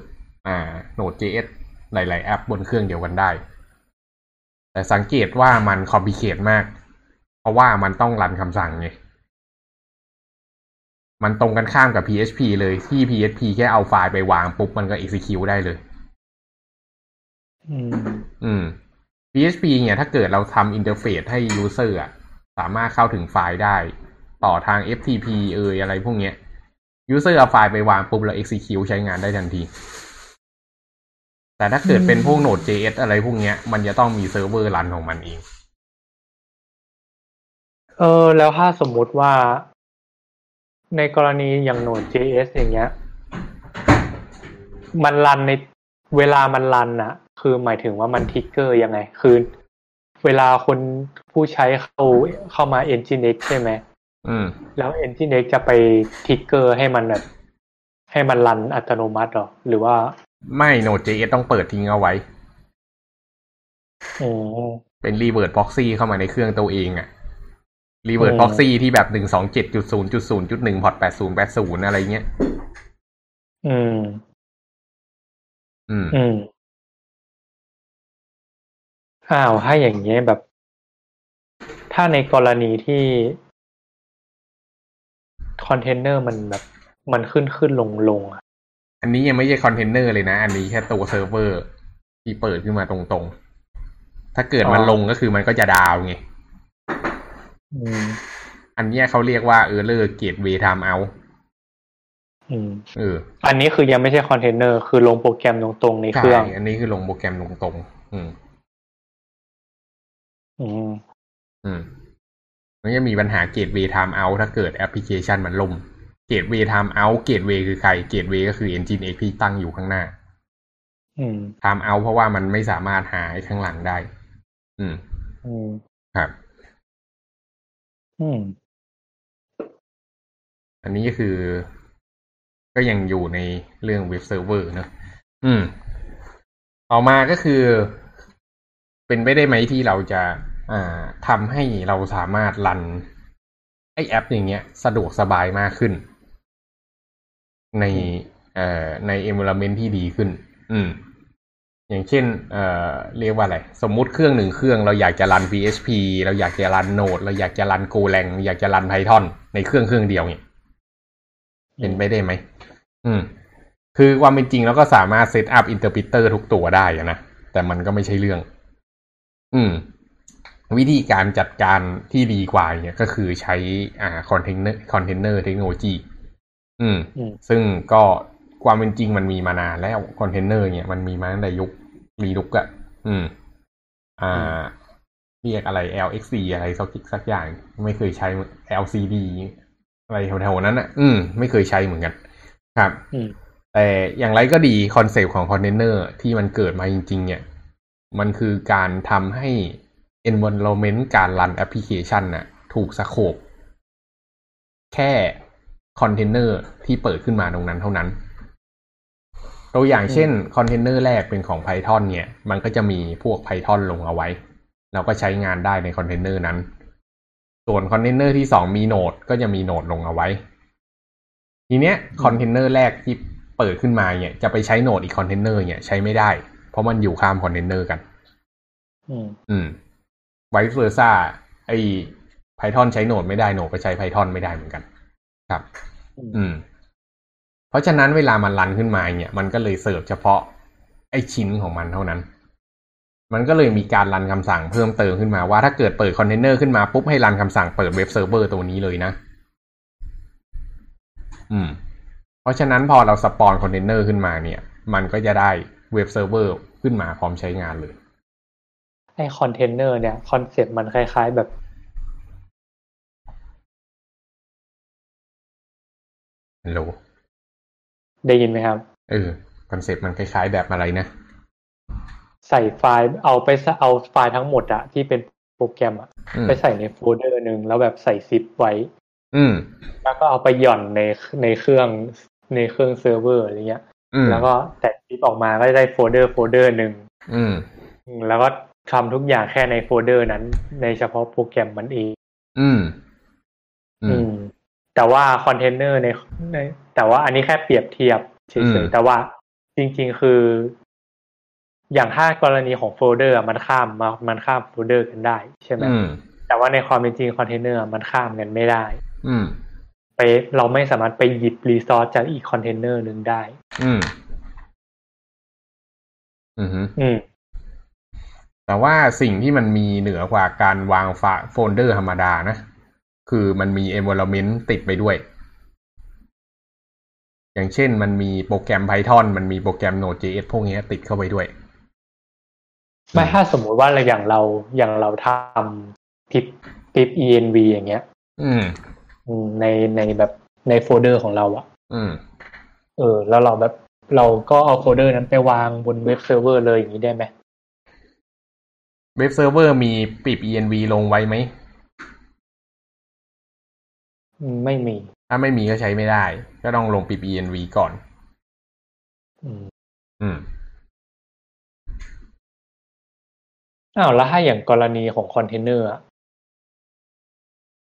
Node.js หลายๆแอปบนเครื่องเดียวกันได้แต่สังเกตว่ามันคอมพลิเคทมากเพราะว่ามันต้องรันคำสั่งไงมันตรงกันข้ามกับ PHP เลยที่ PHP แค่เอาไฟล์ไปวางปุ๊บมันก็ execute ได้เลยPHP เนี่ยถ้าเกิดเราทำ interface ให้ user อ่ะสามารถเข้าถึงไฟล์ได้ต่อทาง FTP อะไรพวกเนี้ย user เอาไฟล์ไปวางปุ๊บแล้ว execute ใช้งานได้ทันทีแต่ถ้าเกิดเป็นพวก Node.js อะไรพวกเนี้ยมันจะต้องมีเซิร์ฟเวอร์รันของมันเองแล้วถ้าสมมุติว่าในกรณีอย่าง Node.js อย่างเงี้ยมันรันในเวลามันรันน่ะคือหมายถึงว่ามันทริกเกอร์ยังไงคือเวลาคนผู้ใช้เข้ามา Nginx ใช่ไหมแล้ว Nginx จะไปทริกเกอร์ให้มันแบบให้มันรันอัตโนมัติหรอหรือว่าไม่ Node.js ต้องเปิดทิ้งเอาไว้เป็น reverse proxy เข้ามาในเครื่องตัวเองอ่ะ reverse proxy ที่แบบ 127.0.0.1 พอร์ต 8080อะไรเงี้ยถ้าอย่างเงี้ยแบบถ้าในกรณีที่คอนเทนเนอร์มันแบบมันขึ้นลงอ่ะอันนี้ยังไม่ใช่คอนเทนเนอร์เลยนะอันนี้แค่ตัวเซิร์ฟเวอร์ที่เปิดขึ้นมาตรงๆถ้าเกิดมันลงก็คือมันก็จะดาวไงอันนี้เขาเรียกว่า error gateway timeout อันนี้คือยังไม่ใช่คอนเทนเนอร์คือลงโปรแกรมตรงๆในเครื่องอันนี้คือลงโปรแกรมตรงๆมันจะมีปัญหา gateway timeout ถ้าเกิดแอปพลิเคชันมันล่มGateway Timeout Gateway คือใคร Gateway ก็คือ Nginx ที่ตั้งอยู่ข้างหน้าTimeout เพราะว่ามันไม่สามารถหาข้างหลังได้ครับอันนี้ก็คือก็ยังอยู่ในเรื่อง Web Server เนอะต่อมาก็คือเป็นไปได้ไหมที่เราจะทำให้เราสามารถรันไอแอปอย่างเงี้ยสะดวกสบายมากขึ้นในใน environment ที่ดีขึ้นอย่างเช่นเรียกว่าอะไรสมมุติเครื่องหนึ่งเครื่องเราอยากจะรัน PHP เราอยากจะรัน Node เราอยากจะรัน Golang อยากจะรัน Python ในเครื่องเดียวเนี่ยเป็นไปได้ไหมคือความเป็นจริงเราก็สามารถ set up interpreter ทุกตัวได้นะแต่มันก็ไม่ใช่เรื่องวิธีการจัดการที่ดีกว่าเนี่ยก็คือใช้คอนเทนเนอร์เทคโนโลยีซึ่งก็ความเป็นจริงมันมีมานานแล้วคอนเทนเนอร์เนี่ยมันมีมาตั้งแต่ยุค Linux อ่ะเรียกอะไร LXC อะไรสักอย่างไม่เคยใช้ LCD อะไรแถวๆนั้นน่ะไม่เคยใช้เหมือนกันครับแต่อย่างไรก็ดีคอนเซปต์ของคอนเทนเนอร์ที่มันเกิดมาจริงๆเนี่ยมันคือการทำให้environment การรันแอปพลิเคชันน่ะถูกสโคปแค่คอนเทนเนอร์ที่เปิดขึ้นมาตรงนั้นเท่านั้นตัวอย่างเช่นคอนเทนเนอร์แรกเป็นของ Python เนี่ยมันก็จะมีพวก Python ลงเอาไว้เราก็ใช้งานได้ในคอนเทนเนอร์นั้นส่วนคอนเทนเนอร์ที่2มี Node ก็จะมี Node ลงเอาไว้ทีเนี้ยคอนเทนเนอร์แรกที่เปิดขึ้นมาเนี่ยจะไปใช้ Node อีกคอนเทนเนอร์เนี่ยใช้ไม่ได้เพราะมันอยู่ข้ามคอนเทนเนอร์กันvice versa ไอ้ Python ใช้ Node ไม่ได้ Node ก็ใช้ Python ไม่ได้เหมือนกันครับเพราะฉะนั้นเวลามันรันขึ้นมาเนี่ยมันก็เลยเสิร์ฟเฉพาะไอ้ชิ้นของมันเท่านั้นมันก็เลยมีการรันคำสั่งเพิ่มเติมขึ้นมาว่าถ้าเกิดเปิดคอนเทนเนอร์ขึ้นมาปุ๊บให้รันคำสั่งเปิดเว็บเซิร์ฟเวอร์ตัวนี้เลยนะ เพราะฉะนั้นพอเราสปอนคอนเทนเนอร์ขึ้นมาเนี่ยมันก็จะได้เว็บเซิร์ฟเวอร์ขึ้นมาพร้อมใช้งานเลยไอ้คอนเทนเนอร์เนี่ยคอนเซ็ปต์มันคล้ายๆแบบฮัลโหลได้ยินไหมครับคอนเซ็ปต์มันคล้ายๆแบบอะไรนะใส่ไฟล์เอาไฟล์ทั้งหมดอะที่เป็นโปรแกรมอะไปใส่ในโฟลเดอร์นึงแล้วแบบใส่ซิปไว้แล้วก็เอาไปหย่อนในเครื่องเซิร์ฟเวอร์อะไรเงี้ยแล้วก็แตะซิปออกมาก็จะได้โฟลเดอร์นึงแล้วก็ทำทุกอย่างแค่ในโฟลเดอร์นั้นในเฉพาะโปรแกรมมันเองแต่ว่าคอนเทนเนอร์ในแต่ว่าอันนี้แค่เปรียบเทียบเฉยๆแต่ว่าจริงๆคืออย่างถ้ากรณีของโฟลเดอร์มันข้ามโฟลเดอร์กันได้ใช่ไหมแต่ว่าในความเป็นจริงคอนเทนเนอร์มันข้ามกันไม่ได้เราไม่สามารถไปหยิบรีซอสจากอีกคอนเทนเนอร์นึงได้แต่ว่าสิ่งที่มันมีเหนือกว่าการวางโฟลเดอร์ธรรมดานะคือมันมี environment ติดไปด้วยอย่างเช่นมันมีโปรแกรม Python มันมีโปรแกรม Node.js พวกนี้ติดเข้าไปด้วยไม่ถ้าสมมุติว่าอย่างเราทำpipenv อย่างเงี้ยในแบบในโฟลเดอร์ของเราอะแล้วเราแบบเราก็เอาโฟลเดอร์นั้นไปวางบนเว็บเซิร์ฟเวอร์เลยอย่างนี้ได้ไหมเว็บเซิร์ฟเวอร์มี pipenv ลงไว้ไหมไม่มีถ้าไม่มีก็ใช้ไม่ได้ก็ต้องลง pipenv ก่อนแล้วถ้าอย่างกรณีของคอนเทนเนอร์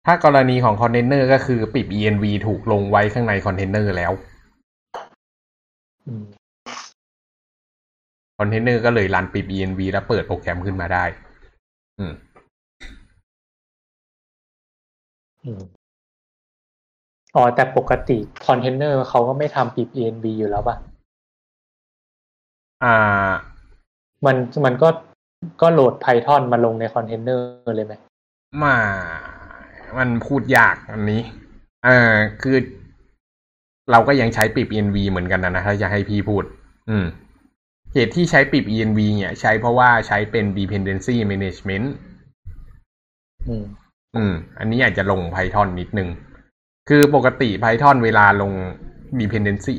ถ้ากรณีของคอนเทนเนอร์ก็คือ pipenv ถูกลงไว้ข้างในคอนเทนเนอร์แล้วคอนเทนเนอร์ก็เลยรัน pipenv แล้วเปิดโปรแกรมขึ้นมาได้แต่ปกติคอนเทนเนอร์เขาก็ไม่ทำ pipenv อยู่แล้วป่ะมันก็โหลด Python มาลงในคอนเทนเนอร์เลยไหมมันพูดยากอันนี้คือเราก็ยังใช้ pipenv เหมือนกันนะถ้าจะให้พี่พูดเหตุที่ใช้ pipenv เนี่ยใช้เพราะว่าใช้เป็น dependency management อันนี้อาจจะลง Python นิดนึงคือปกติ Python เวลาลง dependency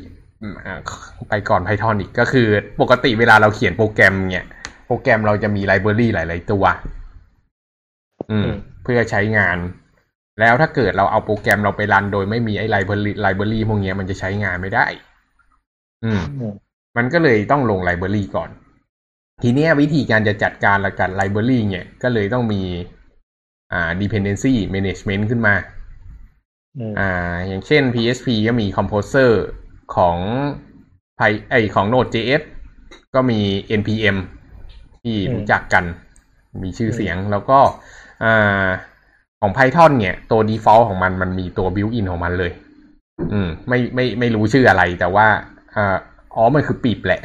ไปก่อน Python อีกก็คือปกติเวลาเราเขียนโปรแกรมเนี่ยโปรแกรมเราจะมีไลบรารีหลายๆตัวเพื่อใช้งานแล้วถ้าเกิดเราเอาโปรแกรมเราไปรันโดยไม่มีไอ้ไลบรารีพวกนี้มันจะใช้งานไม่ได้มันก็เลยต้องลงไลบรารีก่อนทีเนี้ยวิธีการจะจัดการละกันไลบรารีเนี่ยก็เลยต้องมีdependency management ขึ้นมาอย่างเช่น PHP ก็มี Composer ของของ Node.js ก็มี NPM ที่รู้จักกันมีชื่อเสียงแล้วก็ของ Python เนี่ยตัว default ของมันมีตัว built-in ของมันเลยไม่รู้ชื่ออะไรแต่ว่ามันคือpipแหละ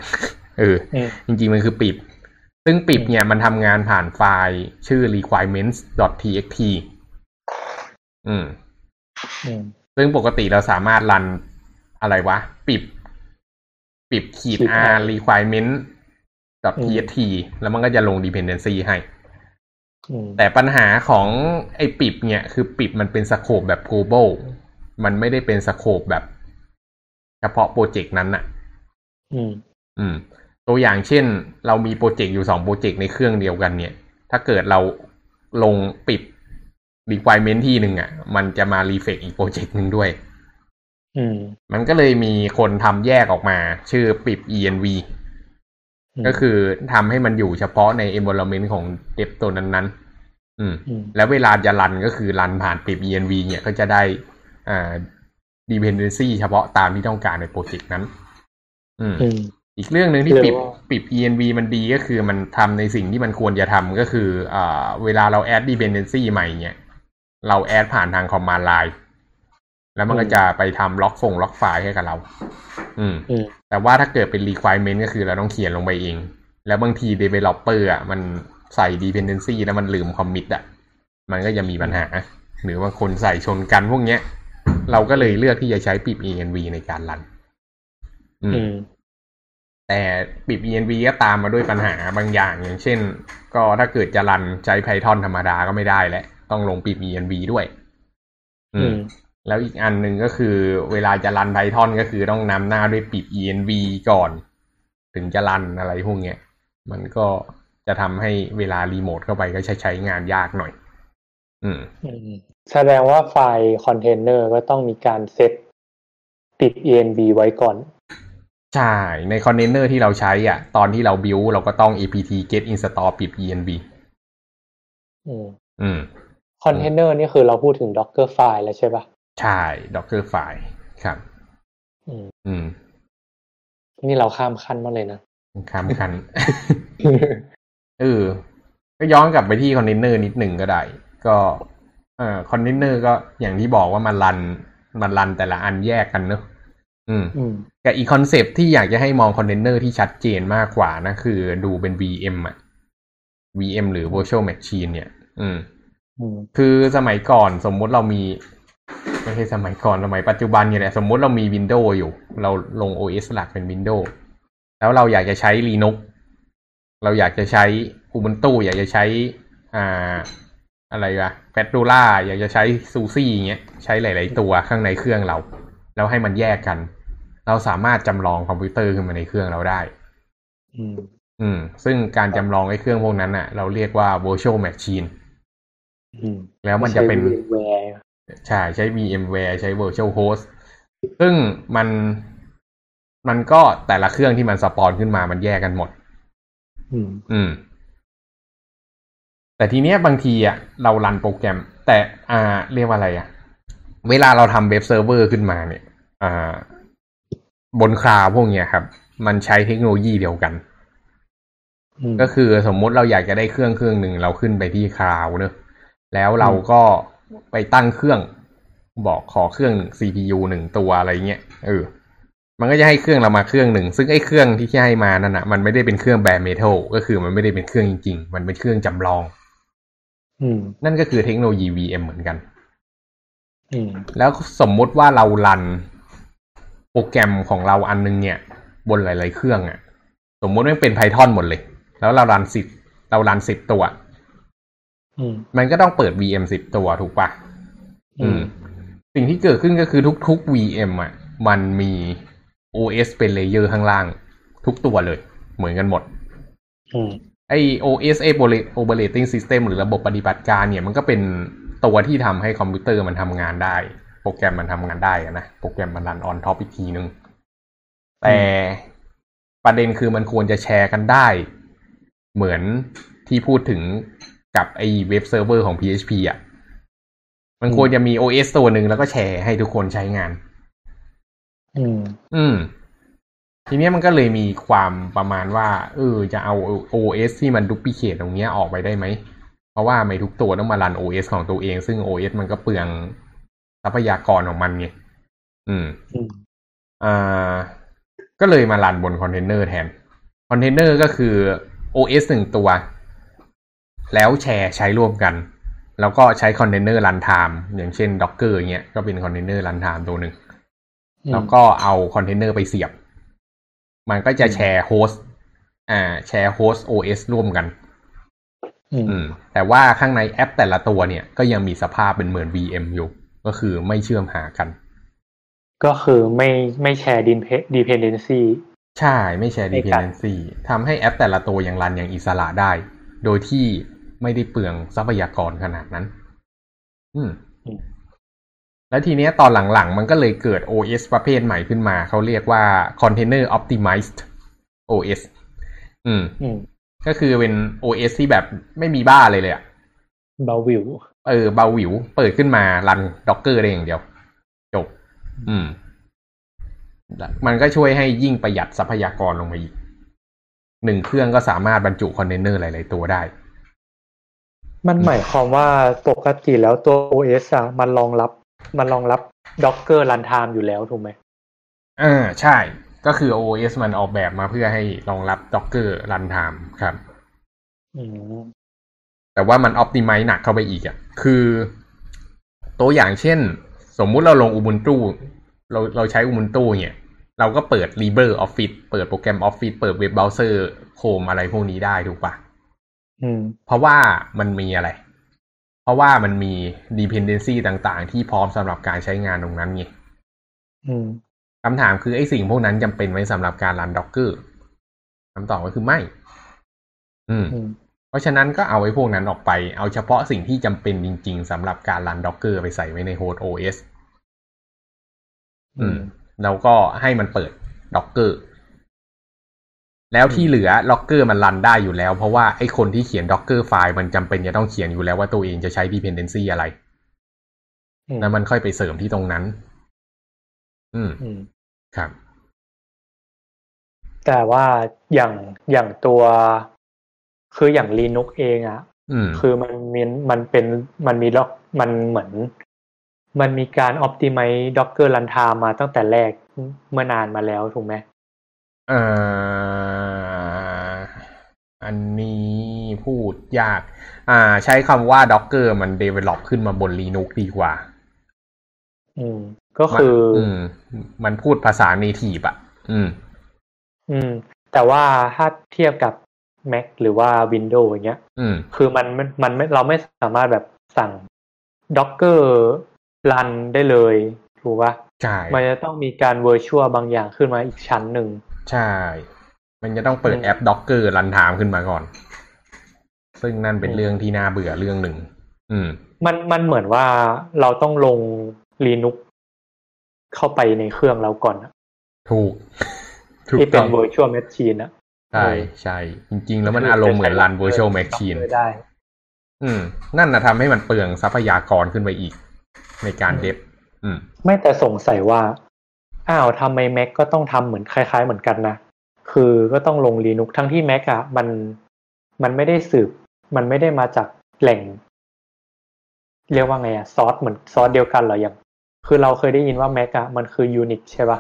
จริงๆมันคือpipซึ่งpipเนี่ยมันทำงานผ่านไฟล์ชื่อ requirements.txt ซึ่งปกติเราสามารถรันอะไรวะpip -r requirement .txt แล้วมันก็จะลง dependency ให้แต่ปัญหาของไอ้pipเนี่ยคือpipมันเป็นสโคปแบบ global มันไม่ได้เป็นสโคปแบบเฉพาะโปรเจกต์นั้นน่ะตัวอย่างเช่นเรามีโปรเจกต์อยู่2โปรเจกต์ในเครื่องเดียวกันเนี่ยถ้าเกิดเราลงpip requirement ที่หนึ่งมันจะมา reflect อีกโปรเจกต์หนึ่งด้วยมันก็เลยมีคนทำแยกออกมาชื่อ pipenv ก็คือทำให้มันอยู่เฉพาะใน environment ของ dev ตัวนั้นๆแล้วเวลาจะรันก็คือรันผ่าน pipenv เนี่ยก็จะได้dependency เฉพาะตามที่ต้องการในโปรเจกต์นั้นอีกเรื่องนึงที่pipenv มันดีก็คือมันทำในสิ่งที่มันควรจะทำก็คือเวลาเรา add dependency ใหม่เนี่ยเรา add ผ่านทาง command line แล้วมันก็จะไปทำล็อกไฟล์ให้กับเราแต่ว่าถ้าเกิดเป็น requirement ก็คือเราต้องเขียนลงไปเองแล้วบางที developer มันใส่ dependency แล้วมันลืม commit มันก็จะมีปัญหาหรือบางคนใส่ชนกันพวกเนี้ย เราก็เลยเลือกที่จะใช้pip env ในการรันแต่ปิด env ก็ตามมาด้วยปัญหาบางอย่างอย่างเช่นก็ถ้าเกิดจะรันใช้ Python ธรรมดาก็ไม่ได้และต้องลงปิด env ด้วยแล้วอีกอันหนึ่งก็คือเวลาจะรัน Python ก็คือต้องนำหน้าด้วยปิด env ก่อนถึงจะรันอะไรพวกเนี้ยมันก็จะทำให้เวลารีโมทเข้าไปก็ใช้งานยากหน่อยแสดงว่าไฟล์คอนเทนเนอร์ก็ต้องมีการเซตปิด env ไว้ก่อนใช่ในคอนเทนเนอร์ที่เราใช้อ่ะตอนที่เราบิวเราก็ต้อง apt get install pip env คอนเทนเนอร์นี่คือเราพูดถึง Docker ไฟล์แล้วใช่ป่ะใช่ Docker ไฟล์ครับนี่เราข้ามขั้นมาเลยนะข้ามขั้น ก็ย้อนกลับไปที่คอนเทนเนอร์นิดหนึ่งก็ได้ก็คอนเทนเนอร์ก็อย่างที่บอกว่ามันรันแต่ละอันแยกกันเนอะกับอีกคอนเซปต์ที่อยากจะให้มองคอนเทนเนอร์ที่ชัดเจนมากกว่านะคือดูเป็น VM อ่ะ VM หรือ Virtual Machine เนี่ยคือสมัยก่อนสมมติเรามีไม่ใช่สมัยก่อนสมัยปัจจุบันเนี่ยแหละสมมติเรามี Windows อยู่เราลง OS หลักเป็น Windows แล้วเราอยากจะใช้ Linux เราอยากจะใช้ Ubuntu อยากจะใช้อะไรวะ Fedora อยากจะใช้ SUSE อย่างเงี้ยใช้หลายๆตัวข้างในเครื่องเราแล้วให้มันแยกกันเราสามารถจำลองคอมพิวเตอร์ขึ้นมาในเครื่องเราได้ซึ่งการจำลองไอ้เครื่องพวกนั้นน่ะเราเรียกว่า virtual machine แล้วมันจะเป็นใช่ใช้ VMware ใช้ virtual host ซึ่งมันก็แต่ละเครื่องที่มันสปอนขึ้นมามันแยกกันหมดแต่ทีเนี้ยบางทีอ่ะเรารันโปรแกรมแต่เรียกว่าอะไรอ่ะเวลาเราทำเว็บเซิร์ฟเวอร์ขึ้นมาเนี่ยบนคลาวด์พวกเนี้ยครับมันใช้เทคโนโลยีเดียวกันก็คือสมมติเราอยากจะได้เครื่องหนึ่งเราขึ้นไปที่คลาวด์เนอะแล้วเราก็ไปตั้งเครื่องบอกขอเครื่อง CPU 1 ตัวอะไรเงี้ยมันก็จะให้เครื่องเรามาเครื่องหนึ่งซึ่งไอ้เครื่องที่ให้มานั่นน่ะมันไม่ได้เป็นเครื่องแบร์เมทัลก็คือมันไม่ได้เป็นเครื่องจริงๆมันเป็นเครื่องจำลองนั่นก็คือเทคโนโลยี VM เหมือนกันแล้วสมมติว่าเรารันโปรแกรมของเราอันนึงเนี่ยบนหลายๆเครื่องอ่ะสมมติว่าเป็น Python หมดเลยแล้วเรารัน10ตัวมันก็ต้องเปิด VM 10ตัวถูกป่ะสิ่งที่เกิดขึ้นก็คือทุกๆ VM อ่ะมันมี OS เป็นเลเยอร์ข้างล่างทุกตัวเลยเหมือนกันหมดไอ้ OS Operating System หรือระบบปฏิบัติการเนี่ยมันก็เป็นตัวที่ทำให้คอมพิวเตอร์มันทำงานได้โปรแกรมมันทำงานได้นะโปรแกรมมันรันออนท็อปอีกทีนึงแต่ประเด็นคือมันควรจะแชร์กันได้เหมือนที่พูดถึงกับไอ้เว็บเซิร์ฟเวอร์ของ PHP อ่ะมันควรจะมี OS ตัวหนึ่งแล้วก็แชร์ให้ทุกคนใช้งานทีนี้มันก็เลยมีความประมาณว่าจะเอา OS ที่มันดูปลิเคทตรงเนี้ยออกไปได้ไหมเพราะว่าไม่ทุกตัวต้องมารัน OS ของตัวเองซึ่ง OS มันก็เปลืองทรัพยากรของมันไงก็เลยมารันบนคอนเทนเนอร์แทนคอนเทนเนอร์ก็คือ OS 1 ตัวแล้วแชร์ใช้ร่วมกันแล้วก็ใช้คอนเทนเนอร์รันไทม์อย่างเช่น Docker เงี้ยก็เป็นคอนเทนเนอร์รันไทม์ตัวหนึ่งแล้วก็เอาคอนเทนเนอร์ไปเสียบมันก็จะแชร์โฮสต์แชร์โฮสต์ OS ร่วมกันแต่ว่าข้างในแอปแต่ละตัวเนี่ยก็ยังมีสภาพเป็นเหมือน VM อยู่ก็คือไม่เชื่อมหากันก็คือไม่แชร์ dependency ใช่ไม่แชร์ dependency ทำให้แอปแต่ละตัวยังรันอย่างอิสระได้โดยที่ไม่ได้เปลืองทรัพยากรขนาดนั้นแล้วทีเนี้ยตอนหลังๆมันก็เลยเกิด OS ประเภทใหม่ขึ้นมาเขาเรียกว่า container optimized OS ก็คือเป็น OS ที่แบบไม่มีบ้าเลยเลยอ่ะเบาวิวเบาวิวเปิดขึ้นมารัน Docker ได้อย่างเดียวจบมันก็ช่วยให้ยิ่งประหยัดทรัพยากรลงไปอีกหนึ่งเครื่องก็สามารถบรรจุคอนเทนเนอร์หลายๆตัวได้มันหมายความว่าปกติแล้วตัว OS อ่ะมันรองรับ Docker Runtime อยู่แล้วถูกไหมใช่ก็คือ OS มันออกแบบมาเพื่อให้รองรับ Docker Runtime ครับแต่ว่ามัน Optimize หนักเข้าไปอีกอ่ะคือตัวอย่างเช่นส สมมุติเราลง Ubuntu เราใช้ Ubuntu เนี่ยเราก็เปิด LibreOffice เปิดโปรแกรม Office เปิดเว็บเบราว์เซอร์โคมอะไรพวกนี้ได้ถูกป่ะเพราะว่ามันมีอะไรเพราะว่ามันมี dependency ต่างๆที่พร้อมสำหรับการใช้งานตรงนั้นไงคำถามคือไอ้สิ่งพวกนั้นจำเป็นไหมสำหรับการรัน Docker คำตอบก็คือไม่เพราะฉะนั้นก็เอาไอ้พวกนั้นออกไปเอาเฉพาะสิ่งที่จำเป็นจริงๆสำหรับการรัน Docker ไปใส่ไว้ใน host OS แล้วก็ให้มันเปิด Docker แล้วที่เหลือ Docker มันรันได้อยู่แล้วเพราะว่าไอ้คนที่เขียน Docker ไฟล์มันจำเป็นจะต้องเขียนอยู่แล้วว่าตัวเองจะใช้ dependency อะไรแล้วมันค่อยไปเสริมที่ตรงนั้นครับแต่ว่าอย่างตัวคืออย่าง Linux เองอ่ะคือมันเหมือนมันมีการ optimize Docker runtime มาตั้งแต่แรกเมื่อนานมาแล้วถูกไหมอันนี้พูดยากใช้คำว่า Docker มัน develop ขึ้นมาบน Linux ดีกว่าก็คือมันพูดภาษา native อ่ะแต่ว่าถ้าเทียบกับ Mac หรือว่า Windows อย่างเงี้ยคือมันเราไม่สามารถแบบสั่ง Docker Run ได้เลยถูกป่ะใช่มันจะต้องมีการ virtual บางอย่างขึ้นมาอีกชั้นหนึ่งใช่มันจะต้องเปิดแอป Docker Run ถามขึ้นมาก่อนซึ่งนั่นเป็นเรื่องที่น่าเบื่อเรื่องหนึ่งมันเหมือนว่าเราต้องลง Linux เข้าไปในเครื่องเราก่อนถูกที่เป็น virtual machine นะใช่ๆจริงๆแล้วมันอารมณ์เหมือน run virtual machine ได้นั่นน่ะทำให้มันเปลืองทรัพยากรขึ้นไปอีกในการเดฟไม่แต่สงสัยว่าอ้าวทำไม Mac ก็ต้องทำเหมือนคล้ายๆเหมือนกันนะคือก็ต้องลง Linux ทั้งที่ Mac อ่ะมันไม่ได้สืบมันไม่ได้มาจากแหล่งเรียกว่าไงอ่ะซอสเหมือนซอสเดียวกันเหรออย่างคือเราเคยได้ยินว่า Mac อ่ะมันคือ Unix ใช่ป่ะ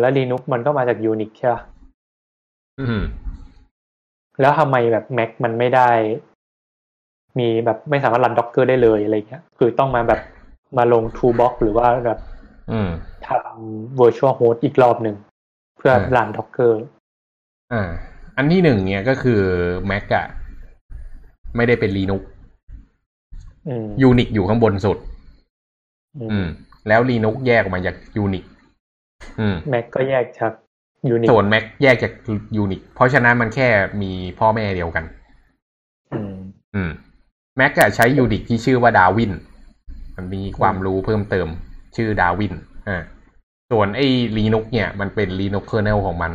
แล้ว Linux มันก็มาจาก Unix ใช่ป่ะแล้วทำไมแบบ Mac มันไม่ได้มีแบบไม่สามารถรัน Docker ได้เลยอะไรเงี้ยคือต้องมาแบบมาลง Toolbox หรือว่าแบบทำ Virtual Host อีกรอบหนึ่งเพื่อรัน Docker อันที่หนึ่งเนี่ยก็คือ Mac อ่ะไม่ได้เป็น Linux Unix อยู่ข้างบนสุดแล้ว Linux แยกออกมาจาก Unix Mac ก็แยกจาก Unix ส่วน Mac แยกจาก Unix เพราะฉะนั้นมันแค่มีพ่อแม่เดียวกันMac อ่ะใช้ Unix ที่ชื่อว่า Darwin มันมีความรู้เพิ่มเติมชื่อ Darwin ส่วนไอ้ Linux เนี่ยมันเป็น Linux kernel ของมัน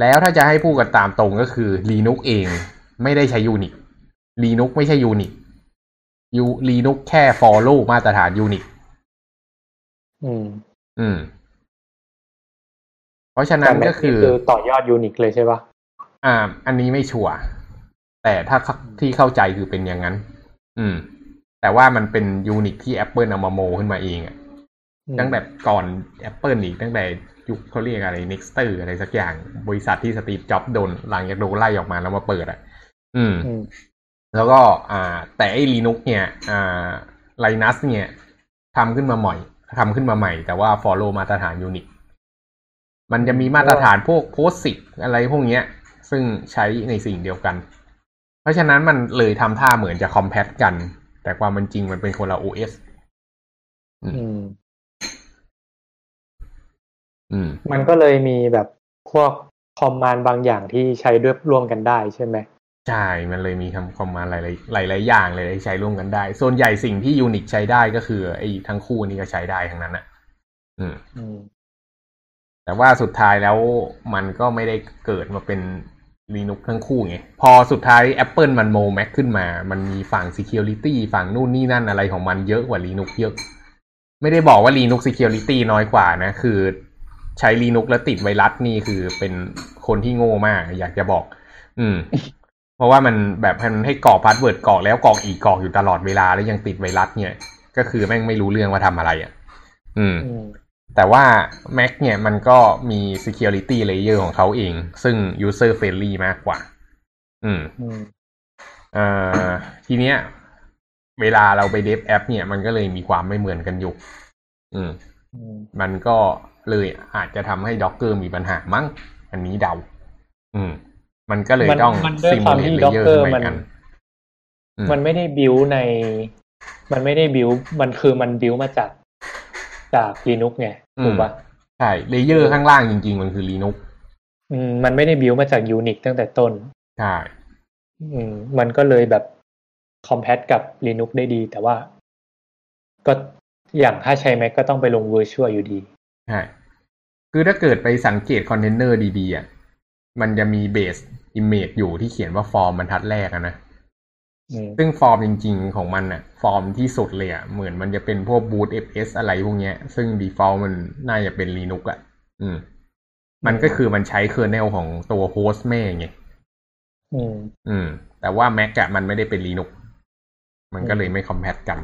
แล้วถ้าจะให้พูดกันตามตรงก็คือ Linux เองไม่ได้ใช้ Unix Linux ไม่ใช่ Unix Linux แค่ follow มาตรฐาน Unix เพราะฉะนั้นก็คือต่อยอด Unix เลยใช่ป่ะอันนี้ไม่ชัวร์แต่ถ้าที่เข้าใจคือเป็นอย่างนั้นแต่ว่ามันเป็น Unix ที่ Apple เอามาโมขึ้นมาเองอ่ะตั้งแต่ก่อน Apple อีกตั้งแต่ยุคเขาเรียกอะไร Nexter อะไรสักอย่างบริษัทที่สตีฟจ็อบส์หลังจากโดนไล่ออกมาแล้วมาเปิดอ่ะแล้วก็แต่ไอ้ Linux เนี่ยLinux เนี่ยทำขึ้นมาใหม่แต่ว่า follow มาตรฐาน Unix มันจะมีมาตรฐานพวก POSIX อะไรพวกเนี้ยซึ่งใช้ในสิ่งเดียวกันเพราะฉะนั้นมันเลยทำท่าเหมือนจะ compact กันแต่ความจริงมันเป็นคนละ OS มันก็เลยมีแบบพวกคอมมานด์บางอย่างที่ใช้ด้วยร่วมกันได้ใช่ไหมใช่มันเลยมีคอมมานด์หลายอย่างเลยที่ใช้ร่วมกันได้ส่วนใหญ่สิ่งที่ Unix ใช้ได้ก็คือไอ้ทั้งคู่นี้ก็ใช้ได้ทั้งนั้นน่ะแต่ว่าสุดท้ายแล้วมันก็ไม่ได้เกิดมาเป็น Linux ทั้งคู่ไงพอสุดท้าย Apple มันโม Mac ขึ้นมามันมีฝั่ง security ฝั่งนู่นนี่นั่นอะไรของมันเยอะกว่า Linux เยอะไม่ได้บอกว่า Linux security น้อยกว่านะคือใช้ Linux แล้วติดไวรัสนี่คือเป็นคนที่โง่มากอยากจะบอกเพราะว่ามันแบบมันให้กรอกพาสเวิร์ดกรอกแล้วกรอกอีกกรอกอยู่ตลอดเวลาแล้วยังติดไวรัสเนี่ยก็คือแม่งไม่รู้เรื่องว่าทำอะไรแต่ว่า Mac เนี่ยมันก็มี security layer ของเขาเองซึ่ง user friendly มากกว่าทีเนี้ย เวลาเราไปเดฟแอปเนี่ยมันก็เลยมีความไม่เหมือนกันอยู่มันก็เลยอาจจะทำให้ Docker มีปัญหามั้งอันนี้เดามันก็เลยต้องซิมูเลตเลเยอร์เหมือนกันมันไม่ได้บิวในมันไม่ได้บิวมันคือมันบิวมาจาก Linux ไงถูกป่ะใช่เลเยอร์ข้างล่างจริงๆมันคือ Linux มันไม่ได้บิวมาจาก Unix ตั้งแต่ต้นใช่มันก็เลยแบบคอมแพตกับ Linux ได้ดีแต่ว่าก็อย่างถ้าใช้ Mac ก็ต้องไปลง Virtual อยู่ดีใช่คือถ้าเกิดไปสังเกตคอนเทนเนอร์ดีๆอ่ะมันจะมีเบสอิมเมจอยู่ที่เขียนว่าฟอร์มบรรทัดแรกนะซึ่งฟอร์มจริงๆของมันอ่ะฟอร์มที่สุดเลยอ่ะเหมือนมันจะเป็นพวก bootfs อะไรพวกเนี้ยซึ่ง default มันน่าจะเป็น Linux อ่ะมันก็คือมันใช้ kernel ของตัวโฮสต์แม่ไงแต่ว่า Mac อ่ะมันไม่ได้เป็น Linux มันก็เลยไม่ compatible กัน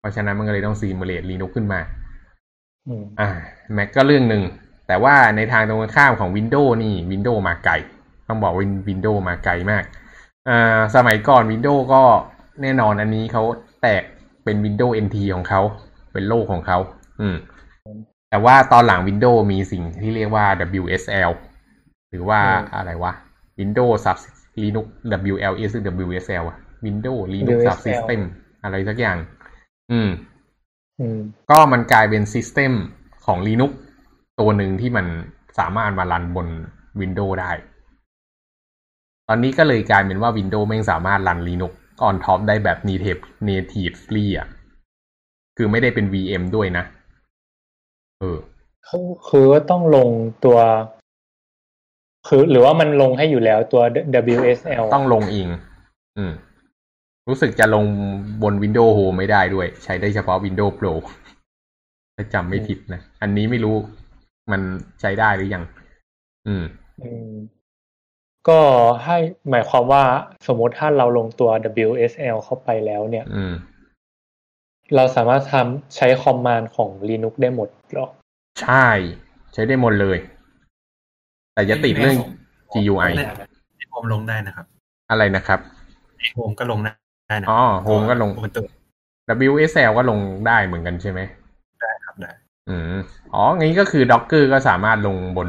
เพราะฉะนั้นมันก็เลยต้อง simulate Linux ขึ้นมาMac ก็เรื่องนึงแต่ว่าในทางตรงข้ามของ Windows นี่ Windows มาไกลต้องบอกว่า Windows มาไกลมากสมัยก่อน Windows ก็แน่นอนอันนี้เขาแตกเป็น Windows NT ของเขาเป็นโลกของเขาแต่ว่าตอนหลัง Windows มีสิ่งที่เรียกว่า WSL หรือว่าอะไรวะ Windows Sub Linux WLS หรือ WSL อ่ะ Windows Linux Subsystem อะไรสักอย่างก็มันกลายเป็น System ของ Linux ตัวหนึ่งที่มันสามารถมารันบน Windows ได้ตอนนี้ก็เลยกลายเป็นว่า Windows ไม่สามารถรัน Linux on top ได้แบบ native free อ่ะคือไม่ได้เป็น VM ด้วยนะคือว่าต้องลงตัวคือหรือว่ามันลงให้อยู่แล้วตัว WSL ต้องลงเองรู้สึกจะลงบน Windows Home ไม่ได้ด้วยใช้ได้เฉพาะ Windows Pro ถ้าจำไม่ผิดนะอันนี้ไม่รู้มันใช้ได้หรือยังก็ให้หมายความว่าสมมติถ้าเราลงตัว WSL เข้าไปแล้วเนี่ยเราสามารถทำใช้คอมมานด์ของ Linux ได้หมดหรอใช่ใช้ได้หมดเลยแต่จะติดเรื่อง GUI ในโฮมลงได้นะครับอะไรนะครับในโฮมก็ลงได้นะอ๋อโฮมก็ลง WSL ก็ลงได้เหมือนกันใช่ไหมได้ครับได้อ๋องี้ก็คือ Docker ก็สามารถลงบน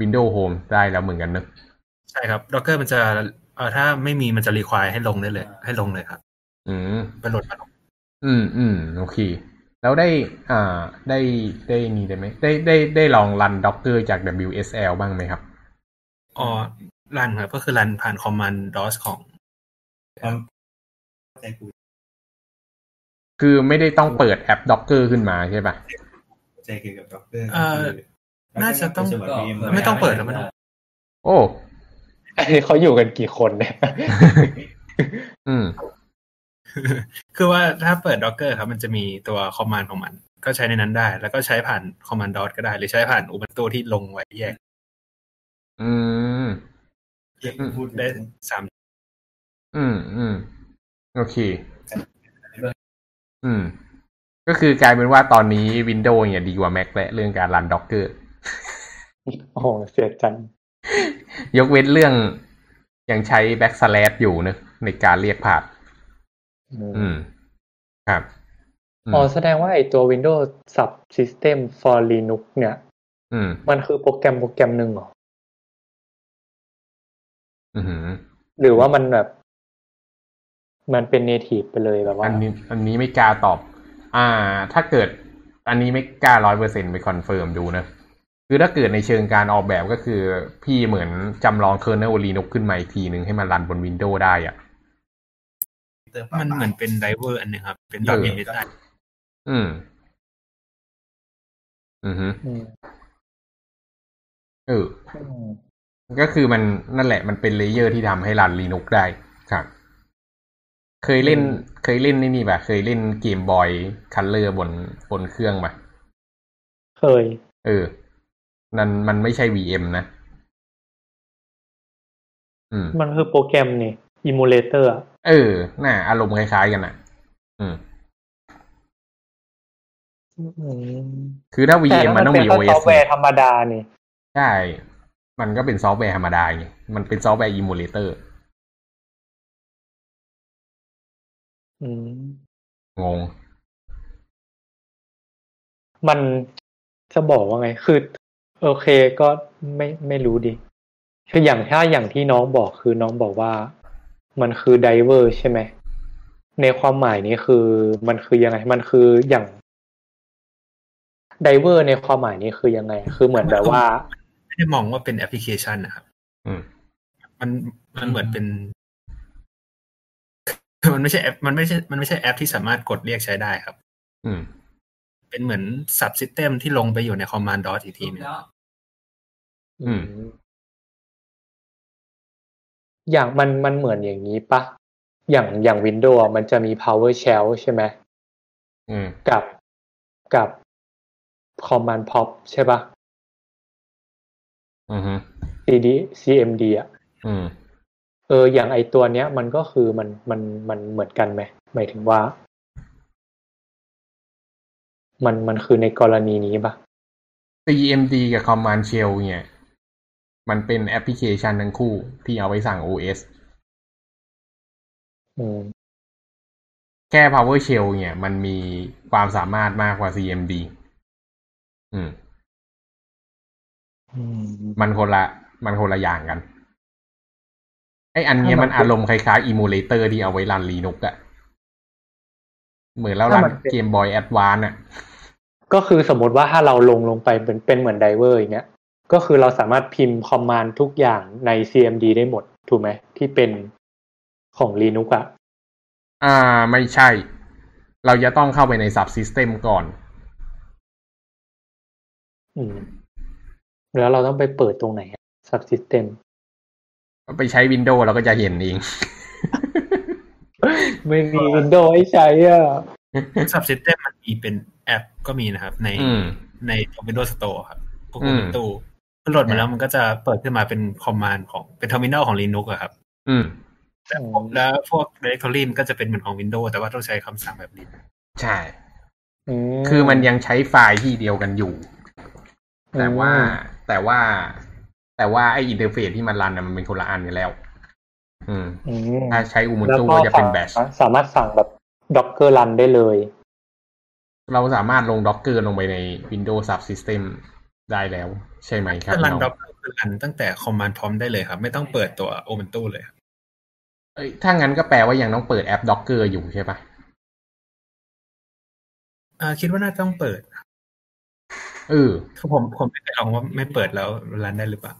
Windows Home ได้แล้วเหมือนกันนะใช่ครับ Docker มันจะถ้าไม่มีมันจะ require ให้ลงได้เลยให้ลงเลยครับไปโหลดมาลงโอเคแล้วได้นี่ได้ไหมได้ลองรัน Docker จาก WSL บ้างไหมครับอ๋อรันครับก็คือรันผ่าน command DOS ของคือไม่ได้ต้องเปิดแอป Docker ขึ้นมาใช่ป่ะใช่เกี่ยวกับ Docker น่าจะต้องไม่ต้องเปิดแล้วมั้งโอ้อันนี้เขาอยู่กันกี่คนเนี่ยคือว่าถ้าเปิด Docker ครับมันจะมีตัว command ของมันก็ใช้ในนั้นได้แล้วก็ใช้ผ่าน command dot ก็ได้หรือใช้ผ่าน Ubuntu ที่ลงไว้แยกได้3โอเคก็คือกลายเป็นว่าตอนนี้ Windows เนี่ยดีกว่า Mac และเรื่องการรัน Docker โอ้เสียจังยกเว้นเรื่องยังใช้ backslash อยู่นะในการเรียกผ่านครับอ๋อแสดงว่าไอ้ตัว Windows Subsystem for Linux เนี่ยมันคือโปรแกรมหนึ่งเหรอหรือว่ามันแบบมันเป็น native ไปเลยแบบว่าอันนี้ไม่กล้าตอบถ้าเกิดอันนี้ไม่กล้า 100% ไปคอนเฟิร์มดูนะคือถ้าเกิดในเชิงการออกแบบก็คือพี่เหมือนจำลอง kernel Linux ขึ้นมาอีกทีนึงให้มันรันบน Windows ได้อ่ะมันเหมือนเป็นไดรเวอร์อันนึงครับเป็น .msi ก็คือมันนั่นแหละมันเป็นเลเยอร์ที่ทำให้รัน Linux ได้ครับเคยเล่นนี่ป่ะเคยเล่นเกมบอยคัลเลอร์บนเครื่องป่ะเคยนั่นมันไม่ใช่ VM นะมันคือโปรแกรมนี่อิมูเลเตอร์น่ะอารมณ์คล้ายๆกันน่ะคือถ้า VM มันต้องมี OS ซอฟต์แวร์ธรรมดานี่ใช่มันก็เป็นซอฟต์แวร์ธรรมดาไงมันเป็นซอฟต์แวร์อิมูเลเตอร์ อืมงงมันจะบอกว่าไงคือโอเคก็ไม่รู้ดิคืออย่างถ้าอย่างที่น้องบอกคือน้องบอกว่ามันคือไดเวอร์ใช่ไหมในความหมายนี้คือมันคือยังไงมันคืออย่างไดเวอร์ในความหมายนี้คือยังไงคือเหมือนแบบว่าไม่ได้มองว่าเป็นแอปพลิเคชันนะครับมันเหมือนเป็นมันไม่ใช่แอปที่สามารถกดเรียกใช้ได้ครับเป็นเหมือน subsystem ที่ลงไปอยู่ใน command dot อีกทีนึงอย่างมันเหมือนอย่างนี้ปะอย่าง Windows มันจะมี PowerShell ใช่ไหมกับ command pop ใช่ปะcd cmd อ่ะอย่างไอตัวเนี้ยมันก็คือมันเหมือนกันไหมหมายถึงว่ามันคือในกรณีนี้ป่ะ cmd กับ command shell เนี่ยมันเป็นแอปพลิเคชันทั้งคู่ที่เอาไว้สั่ง OS แค่ PowerShell เนี่ยมันมีความสามารถมากกว่า CMD มันคนละอย่างกันไอ้อันเนี้ยมันอารมณ์คล้ายๆ emulator ที่เอาไว้รัน Linux อ่ะเหมือนแล้วรันเกมบอยแอดวานซ์อ่ะก็คือสมมติว่าถ้าเราลงไปเป็นเหมือนไดเวอร์อย่างเงี้ยก็คือเราสามารถพิมพ์คอมมานด์ทุกอย่างใน CMD ได้หมดถูกไหมที่เป็นของ Linux อ่ะไม่ใช่เราจะต้องเข้าไปใน subsystem ก่อนแล้วเราต้องไปเปิดตรงไหน subsystem ไปใช้ Windows เราก็จะเห็นเอง ไม่มี Windows ให้ใช้อ่ะ subsystem มันมีเป็นแอปก็มีนะครับใน Windows Store ครับพวกUbuntuโหลดมาแล้วมันก็จะเปิดขึ้นมาเป็นคอมมานด์ของเป็นเทอร์มินัลของ Linux อ่ะครับแล้วพวก directory มันก็จะเป็นเหมือนของ Windows แต่ว่าต้องใช้คำสั่งแบบนี้ใช่คือมันยังใช้ไฟล์ที่เดียวกันอยู่แต่ว่าไอ้อินเทอร์เฟซที่มันรันมันเป็นคนละอันกันแล้วถ้าใช้ Ubuntu ก็จะเป็น bash สามารถสั่งแบบ Docker run ได้เลยเราสามารถลง Docker ลงไปใน Windows Subsystemได้แล้วใช่ไหมครับรันด็อกคือรันตั้งแต่คอมมานด์พร้อมได้เลยครับไม่ต้องเปิดตัว Ubuntu เลยถ้างั้นก็แปลว่ายังต้องเปิดแอป Docker อยู่ใช่ปะคิดว่าน่าต้องเปิดคือผมไม่เคยลองว่าไม่เปิดแล้วรันได้หรือเปล่า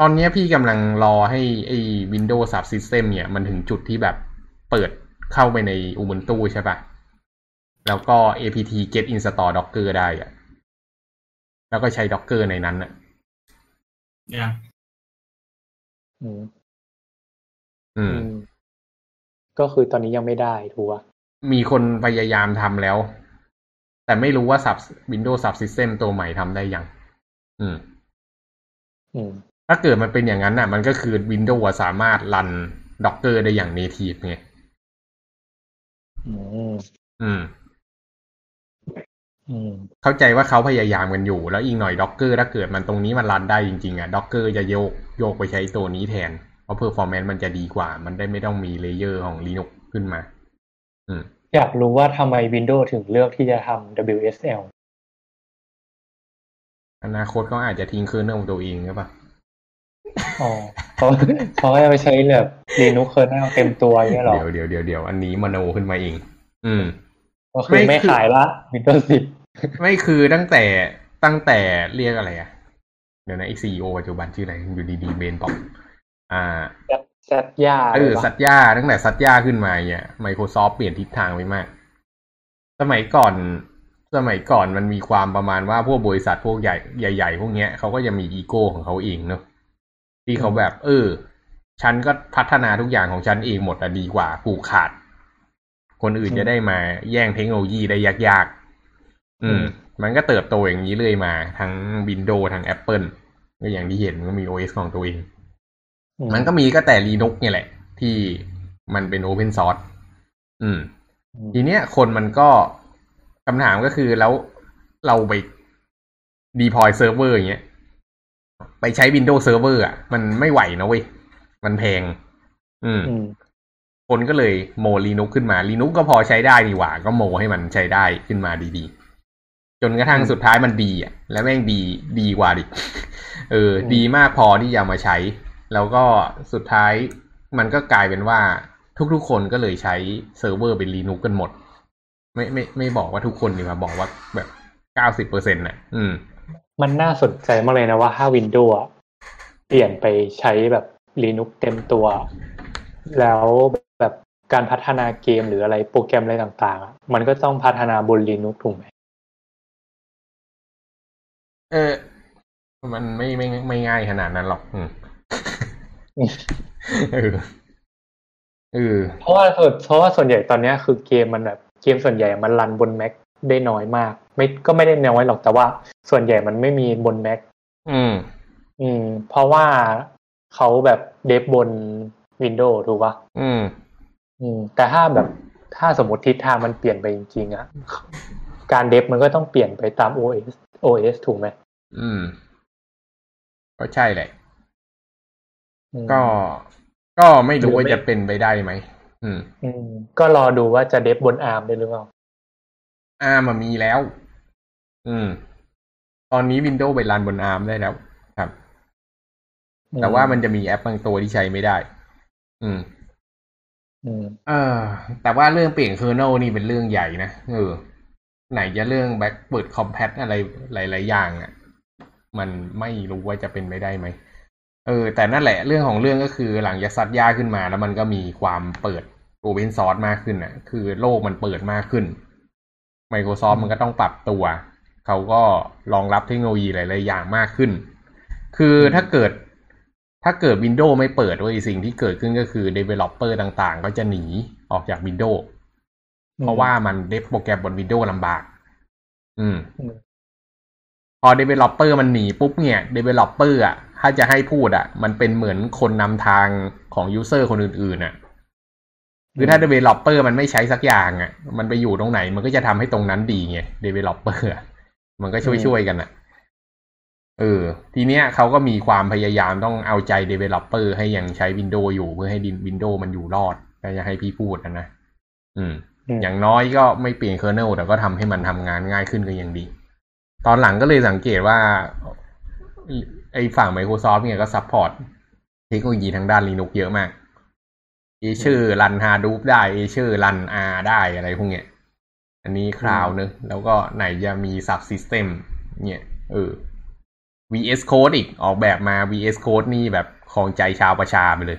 ตอนนี้พี่กำลังรอให้ไอ้ Windows Subsystem เนี่ยมันถึงจุดที่แบบเปิดเข้าไปใน Ubuntu ใช่ปะแล้วก็ apt get install Docker ได้อะแล้วก็ใช้ Docker ในนั้นน่ะก็คือตอนนี้ยังไม่ได้ถูกป่ะมีคนพยายามทำแล้วแต่ไม่รู้ว่า Windows Subsystem ตัวใหม่ทำได้ยังถ้าเกิดมันเป็นอย่างนั้นน่ะมันก็คือ Windows สามารถรัน Docker ได้อย่าง native ไงเข้าใจว่าเขาพยายามกันอยู่แล้วอีกหน่อย Docker ถ้าเกิดมันตรงนี้มันรันได้จริงๆอ่ะ Docker จะโยกไปใช้ตัวนี้แทนเพราะ performance มันจะดีกว่ามันได้ไม่ต้องมีเลเยอร์ของ Linux ขึ้นมาอยากรู้ว่าทำไม Windows ถึงเลือกที่จะทำ WSL อนาคตก็อาจจะทิ้งเครื่องของตัวเองใช่ป่ะเขาจะไปใช้แบบ Linux เครื่องเอาเต็มตัวอย่างเงี้ยหรอเดี๋ยวอันนี้มโนขึ้นมาเองก็คือไม่ขายละ Windows 10 ไม่คือตั้งแต่เรียกอะไรอ่ะเดี๋ยวนะ CEO ปัจจุบันชื่ออะไรอยู่ดีๆเบนบอกสัตยาสัตยาตั้งแต่สัตยาขึ้นมาเนี่ย Microsoft เปลี่ยนทิศทางไปมากสมัยก่อนมันมีความประมาณว่าพวกบริษัทพวกใหญ่พวกเนี้ยเขาก็จะมีอีโก้ของเขาเองเนาะที่เขาแบบฉันก็พัฒนาทุกอย่างของฉันเองหมดอ่ะดีกว่าผูกขาดคนอื่นจะได้มาแย่งเทคโนโลยีได้ยากๆมันก็เติบโตอย่างนี้เรื่อยมาทั้ง Windows ทั้ง Apple ก็อย่างที่เห็นก็มี OS ของตัวเองมันก็มีก็แต่ Linux เนี่ยแหละที่มันเป็น Open Source ทีเนี้ยคนมันก็คำถามก็คือแล้วเราไป deploy server อย่างเงี้ยไปใช้ Windows Server อ่ะมันไม่ไหวนะเว้ยมันแพง คนก็เลยโม Linux ขึ้นมา Linux ก็พอใช้ได้ดีกว่าก็โมให้มันใช้ได้ขึ้นมาดีๆจนกระทั่งสุดท้ายมันดีอ่ะแล้วแม่งดีกว่าดิดีมากพอที่จะมาใช้แล้วก็สุดท้ายมันก็กลายเป็นว่าทุกๆคนก็เลยใช้เซิร์ฟเวอร์เป็น Linux กันหมดไม่บอกว่าทุกคนดีกว่าบอกว่าแบบ 90% น่ะมันน่าสนใจมากเลยนะว่าถ้า Windows อ่ะเปลี่ยนไปใช้แบบ Linux เต็มตัวแล้วแบบการพัฒนาเกมหรืออะไรโปรแกรมอะไรต่างๆมันก็ต้องพัฒนาบน Linux ถูกไหมมันไม่ง่ายขนาดนั้นหรอกเพราะว่าส่วนใหญ่ตอนนี้คือเกมมันแบบเกมส่วนใหญ่มันรันบน Mac ได้น้อยมากไม่ได้น้อยหรอกแต่ว่าส่วนใหญ่มันไม่มีบน Mac เพราะว่าเขาแบบเดฟบน Windows ถูกป่ะแต่ถ้าแบบถ้าสมมุติทิศทางมันเปลี่ยนไปจริงๆอ่ะการเดฟมันก็ต้องเปลี่ยนไปตาม OS ถูกไหมก็ใช่แหละก็ไม่รู้ว่าจะเป็นไปได้ไหมก็รอดูว่าจะเดฟบน ARM ได้หรือเปล่า ARM มันมีแล้วตอนนี้ Windows ไปรันบน ARM ได้แล้วครับแต่ว่ามันจะมีแอปบางตัวที่ใช้ไม่ได้แต่ว่าเรื่องเปลี่ยนเคอร์เนลนี่เป็นเรื่องใหญ่นะไหนจะเรื่อง backward compat อะไรหลายๆอย่างอ่ะมันไม่รู้ว่าจะเป็นไปได้ไหมแต่นั่นแหละเรื่องของเรื่องก็คือหลังจากซัดย่าขึ้นมาแล้วมันก็มีความเปิด Open Source มากขึ้นอ่ะคือโลกมันเปิดมากขึ้น Microsoft มันก็ต้องปรับตัวเขาก็รองรับเทคโนโลยีหลายๆอย่างมากขึ้นคือถ้าเกิด Windows ไม่เปิดไว้สิ่งที่เกิดขึ้นก็คือ Developer ต่างๆก็จะหนีออกจาก Windows เพราะว่ามันเดฟโปรแกรมบน Windows ลำบากพอ Developer มันหนีปุ๊บเนี่ย Developer อ่ะถ้าจะให้พูดอ่ะมันเป็นเหมือนคนนำทางของ user คนอื่นๆอ่ะคือถ้า Developer มันไม่ใช้สักอย่างอ่ะมันไปอยู่ตรงไหนมันก็จะทำให้ตรงนั้นดีไง Developer มันก็ช่วยๆกันอ่ะทีเนี้ยเขาก็มีความพยายามต้องเอาใจ Developer ให้ยังใช้ Windows อยู่เพื่อให้ Windows มันอยู่รอดก็จะให้พี่พูดนะอย่างน้อยก็ไม่เปลี่ยน kernel แต่ก็ทำให้มันทำงานง่ายขึ้นก็ยังดีตอนหลังก็เลยสังเกตว่าไอ้ฝั่ง Microsoft เนี่ยก็ซัพพอร์ตเทคโนโลยีทางด้าน Linux เยอะมาก Azure รัน Hadoop ได้ Azure รัน R ได้อะไรพวกเนี้ยอันนี้คราวนึงแล้วก็ไหนจะมี Subsystem เนี่ยVS Code อีกออกแบบมา VS Code นี่แบบของใจชาวประชาไปเลย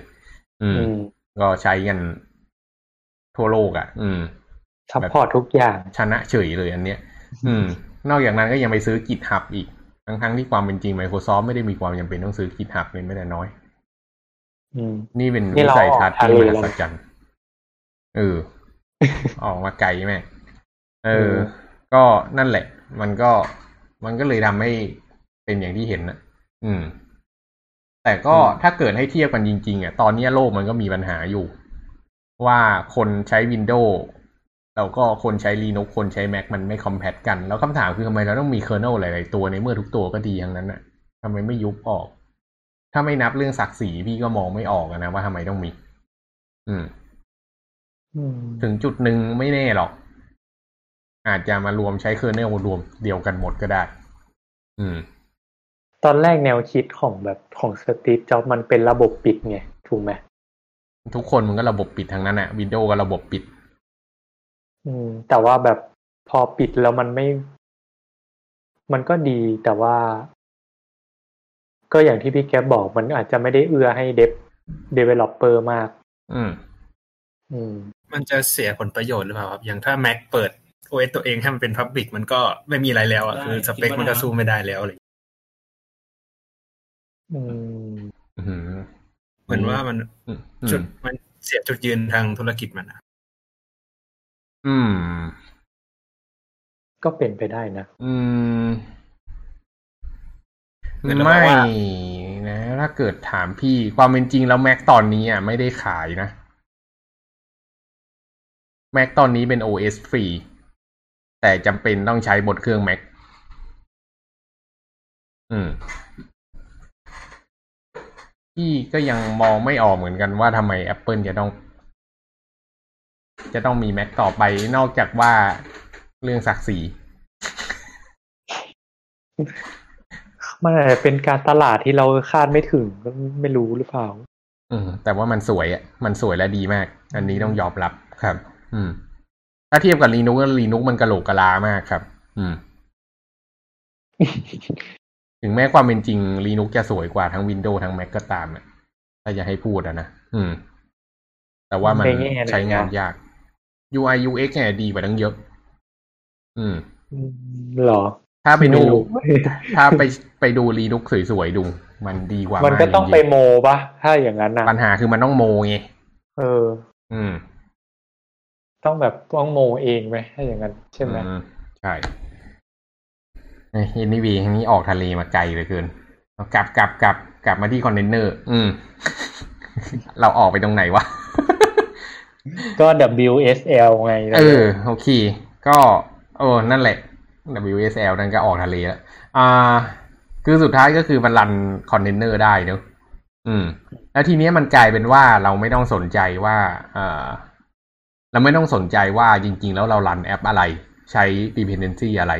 ก็ใช้กันทั่วโลกอ่ะซัพพอร์ตทุกอย่างชนะเฉยเลยอันเนี้ยนอกจากนั้นก็ยังไปซื้อ GitHub อีกทั้งที่ความเป็นจริง Microsoft ไม่ได้มีความจำเป็นต้องซื้อ GitHub เลยไม่แต่น้อยนี่เป็นวิสัยทัศน์ที่มหัศจรรย์ออกมาไกลแม่ก็นั่นแหละมันก็เลยทำให้เป็นอย่างที่เห็นนะแต่ก็ถ้าเกิดให้เทียบกันจริงๆอ่ะตอนนี้โลกมันก็มีปัญหาอยู่ว่าคนใช้ Windows แล้วก็คนใช้ Linux คนใช้ Mac มันไม่คอมแพตกันแล้วคำถามคือทำไมเราต้องมี kernel หลายๆตัวในเมื่อทุกตัวก็ดีทั้งนั้นน่ะทำไมไม่ยุบออกถ้าไม่นับเรื่องศักดิ์ศรีพี่ก็มองไม่ออกนะว่าทำไมต้องมีถึงจุดหนึ่งไม่แน่หรอกอาจจะมารวมใช้ kernel รวมเดียวกันหมดก็ได้ตอนแรกแนวคิดของแบบของสตีฟจ็อบส์มันเป็นระบบปิดไงถูกไหมทุกคนมันก็ระบบปิดทั้งนั้นน่ะ Windows ก็ระบบปิดแต่ว่าแบบพอปิดแล้วมันก็ดีแต่ว่าก็อย่างที่พี่แก๊ปบอกมันอาจจะไม่ได้เอื้อให้developer มากมันจะเสียผลประโยชน์หรือเปล่าครับอย่างถ้า Mac เปิด OS ตัวเองให้มันเป็น Public มันก็ไม่มีอะไรแล้วอ่ะคือสเปคมันก็สู้ไม่ได้แล้วเลยเหมือนว่ามันเสียจุดยืนทางธุรกิจมันนะก็เป็นไปได้นะไม่นะถ้าเกิดถามพี่ความเป็นจริงแล้วแม็กตอนนี้อ่ะไม่ได้ขายนะแม็กตอนนี้เป็น OS ฟรีแต่จำเป็นต้องใช้บนเครื่องแม็กพี่ก็ยังมองไม่ออกเหมือนกันว่าทำไม Apple จะต้อง จะต้องมี Mac ต่อไปนอกจากว่าเรื่องศักดิ์ศรีมันอาจจะเป็นการตลาดที่เราคาดไม่ถึงก็ไม่รู้หรือเปล่าแต่ว่ามันสวยอ่ะมันสวยและดีมากอันนี้ต้องยอมรับครับถ้าเทียบกับ Linux มันกะโหลกกะลามากครับถึงแม้ความเป็นจริง Linux จะสวยกว่าทั้ง Windows ทั้ง Mac ก็ตามอ่ะถ้าจะให้พูดอ่ะนะแต่ว่ามันใช้งานยาก UI UX เนี่ยดีกว่าตั้งเยอะหรอถ้าไปดู Linux สวยๆดูมันดีกว่ามันก็ต้องไปโมป่ะถ้าอย่างนั้นนะปัญหาคือมันต้องโมไงต้องแบบต้องโมเองไหมถ้าอย่างนั้นใช่ไหมใช่ไอ้ยินนี่วีทางนี้ออกทะเลมาไกลเหลือเกินกลับมาที่คอนเทนเนอร์เราออกไปตรงไหนวะก็ WSL ไงโอเคก็นั่นแหละ WSL นั่นก็ออกทะเลแล้วคือสุดท้ายก็คือมันรันคอนเทนเนอร์ได้เนอะแล้วทีนี้มันกลายเป็นว่าเราไม่ต้องสนใจว่าเราไม่ต้องสนใจว่าจริงๆแล้วเรารันแอปอะไรใช้ dependency อะไร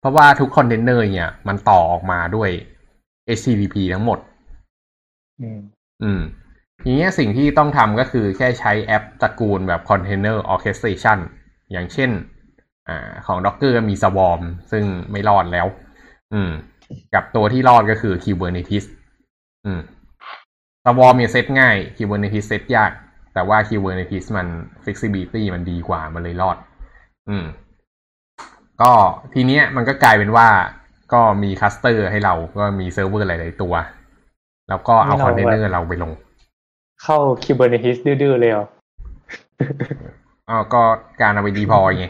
เพราะว่าทุกคอนเทนเนอร์เนี่ยมันต่อออกมาด้วย HTTP ทั้งหมดทีนี้สิ่งที่ต้องทำก็คือแค่ใช้แอปตระกูลแบบ container orchestration อย่างเช่นของ Docker มี Swarm ซึ่งไม่รอดแล้วกับตัวที่รอดก็คือ Kubernetes Swarm เนี่ยเซตง่าย Kubernetes เซตยากแต่ว่า Kubernetes มัน flexibility มันดีกว่ามันเลยรอดก็ทีเนี้ยมันก็กลายเป็นว่าก็มีคลัสเตอร์ให้เราก็มีเซิร์ฟเวอร์หลายๆตัวแล้วก็เอาคอนเทนเนอร์เราไปลงเข้า Kubernetes ดื้อๆเลยเหรอก็การเอาไป deploy ไง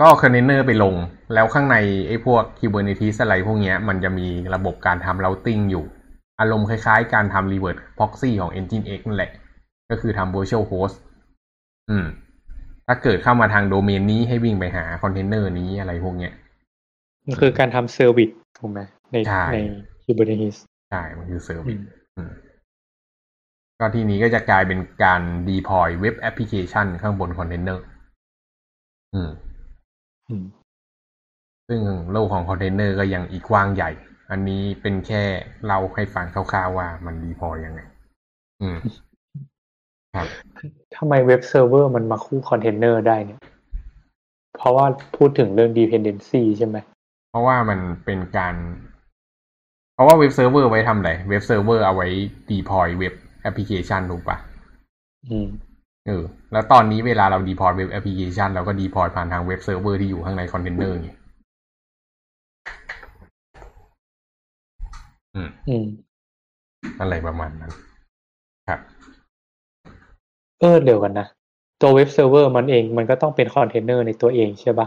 ก็คอนเทนเนอร์ไปลงแล้วข้างในไอ้พวก Kubernetes อะไรพวกเนี้ยมันจะมีระบบการทำ routing อยู่อารมณ์คล้ายๆการทำ reverse proxy ของ Nginx นั่นแหละก็คือทำ virtual host ถ้าเกิดเข้ามาทางโดเมนนี้ให้วิ่งไปหาคอนเทนเนอร์นี้อะไรพวกเนี้ยมันคือการทำเซอร์วิสถูกไหมใน Kubernetes ใช่มันคือเซอร์วิสก็ทีนี้ก็จะกลายเป็นการ deploy web application ข้างบนคอนเทนเนอร์ซึ่งโลกของคอนเทนเนอร์ก็ยังอีกกว้างใหญ่อันนี้เป็นแค่เราให้ฟังคร่าวๆว่ามัน deploy ยังไงครับทำไมเว็บเซิร์ฟเวอร์มันมาคู่คอนเทนเนอร์ได้เนี่ยเพราะว่าพูดถึงเรื่อง dependency ใช่ไหมเพราะว่ามันเป็นการเพราะว่าเว็บเซิร์ฟเวอร์ไว้ทำอะไรเว็บเซิร์ฟเวอร์เอาไว้ deploy เว็บแอปพลิเคชันถูกปะแล้วตอนนี้เวลาเรา deploy เว็บแอปพลิเคชันเราก็ deploy ผ่านทางเว็บเซิร์ฟเวอร์ที่อยู่ข้างในคอนเทนเนอร์ไงอะไรประมาณนั้นครับเดี๋ยวกันนะตัวเว็บเซิร์ฟเวอร์มันเองมันก็ต้องเป็นคอนเทนเนอร์ในตัวเองใช่ปะ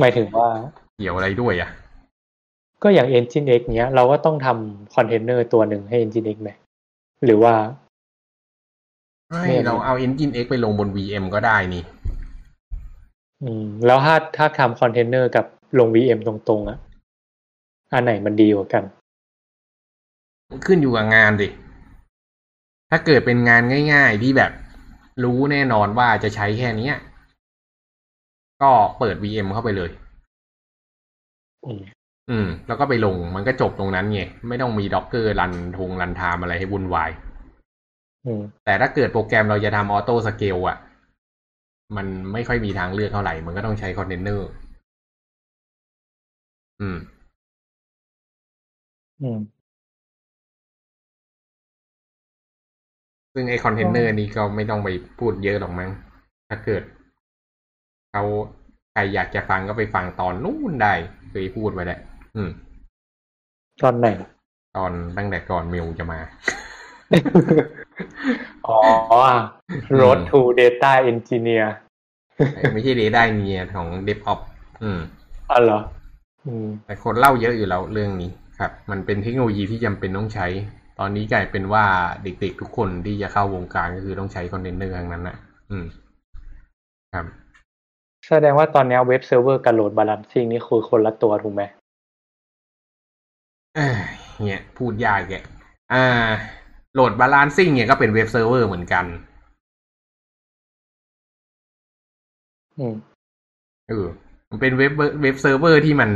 หมายถึงว่าเกี่ยวอะไรด้วยอ่ะก็อย่าง Nginx เนี้ยเราก็ต้องทำคอนเทนเนอร์ตัวหนึ่งให้ Nginx ไหมหรือว่าเราเอา Nginx ไปลงบน VM ก็ได้นี่แล้วถ้าทำคอนเทนเนอร์กับลง VM ตรงๆอ่ะอันไหนมันดีกว่ากันขึ้นอยู่กับงานดิถ้าเกิดเป็นงานง่ายๆที่แบบรู้แน่นอนว่าจะใช้แค่นี้ก็เปิด VM เข้าไปเลยแล้วก็ไปลงมันก็จบตรงนั้นไงไม่ต้องมี Docker รันไทม์อะไรให้วุ่นวายแต่ถ้าเกิดโปรแกรมเราจะทำออโต้สเกลอ่ะมันไม่ค่อยมีทางเลือกเท่าไหร่มันก็ต้องใช้คอนเทนเนอร์ซึ่งไอ้คอนเทนเนอร์นี้ก็ไม่ต้องไปพูดเยอะหรอกมั้งถ้าเกิดเขาใครอยากจะฟังก็ไปฟังตอนนู้นได้เคยพูดไว้แหละตอนไหนตอนตั้งแต่ก่อนมิวจะมาRoad to Data Engineer ไม่ใช่ Data Engineer ของ DevOps เหรอแต่คนเล่าเยอะอยู่แล้วเรื่องนี้ครับมันเป็นเทคโนโลยีที่จำเป็นต้องใช้ตอนนี้กลายเป็นว่าเด็กๆทุกคนที่จะเข้าวงการก็คือต้องใช้คอนเทนเนอร์ทั้งนั้นน่ะครับแสดงว่าตอนนี้เว็บเซิร์ฟเวอร์กับโหลดบาลานซิ่งนี่คือคนละตัวถูกไหมเนี่ยพูดยากแกโหลดบาลานซิ่งเนี่ยก็เป็นเว็บเซิร์ฟเวอร์เหมือนกัน มันเป็นเว็บเซิร์ฟเวอร์ที่มัน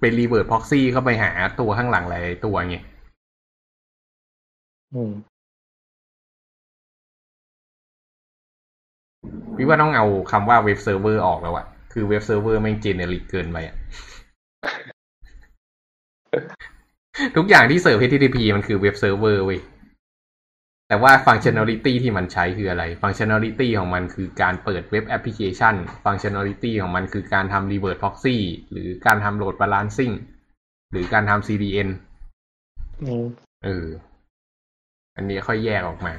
เป็นรีเวิร์สพ็อกซี่เข้าไปหาตัวข้างหลังหลายตัวไงพี่ว่าต้องเอาคำว่าเว็บเซิร์ฟเวอร์ออกแล้วอะคือเว็บเซิร์ฟเวอร์ไม่เจเนริกเกินไปอะ ทุกอย่างที่เสิร์ฟ HTTP มันคือเว็บเซิร์ฟเวอร์เว้ยแต่ว่าฟังก์ชันนาลิตี้ที่มันใช้คืออะไรฟังก์ชันนาลิตี้ของมันคือการเปิดเว็บแอปพลิเคชันฟังก์ชันนาลิตี้ของมันคือการทำรีเวิร์สพ็อกซี่หรือการทำโหลดบาลานซิ่งหรือการทำ CDN อันนี้ค่อยแยกออกมา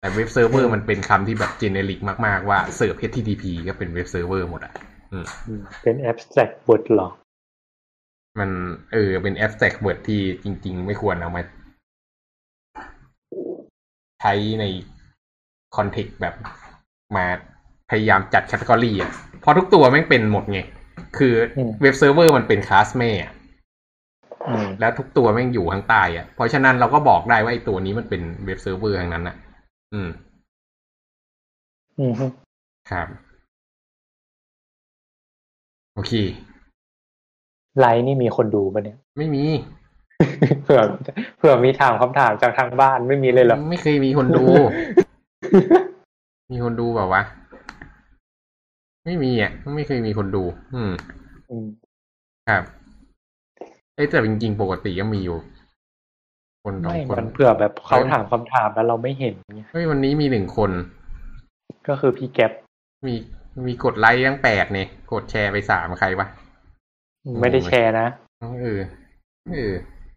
แต่เว็บเซิร์ฟเวอร์มันเป็นคำที่แบบเจเนริกมากๆว่าเสิร์ฟ HTTP ก็เป็นเว็บเซิร์ฟเวอร์หมดอ่ะเป็นแอบสแตรกเวิร์ดหรอมันเป็นแอบสแตรกเวิร์ดที่จริงๆไม่ควรเอามาใช้ในคอนเทกต์แบบมาพยายามจัดแคตตากรีอ่ะเพราะทุกตัวแม่งเป็นหมดไงคือเว็บเซิร์ฟเวอร์มันเป็นคลาสแม่อ่ะแล้วทุกตัวแม่งอยู่ข้างใต้อ่ะเพราะฉะนั้นเราก็บอกได้ว่าไอ้ตัวนี้มันเป็นเว็บเซิร์ฟเวอร์ทั้งนั้นอ่ะครับโอเคไลน์นี่มีคนดูป่ะเนี่ยไม่มี เผื่อมีถามคำถามจากทางบ้านไม่มีเลยหรอไม่เคยมีคนดู มีคนดูเปล่าวะไม่มีอ่ะไม่เคยมีคนดูครับแต่จริงๆปกติก็มีอยู่คนสองคนเผื่อแบบเขาถามคำถามแล้วเราไม่เห็นเฮ้ยวันนี้มี1คนก็คือพี่แก๊ปมีกดไลค์ยัง8เนี่ยกดแชร์ไป3ใครวะไม่ได้แชร์นะ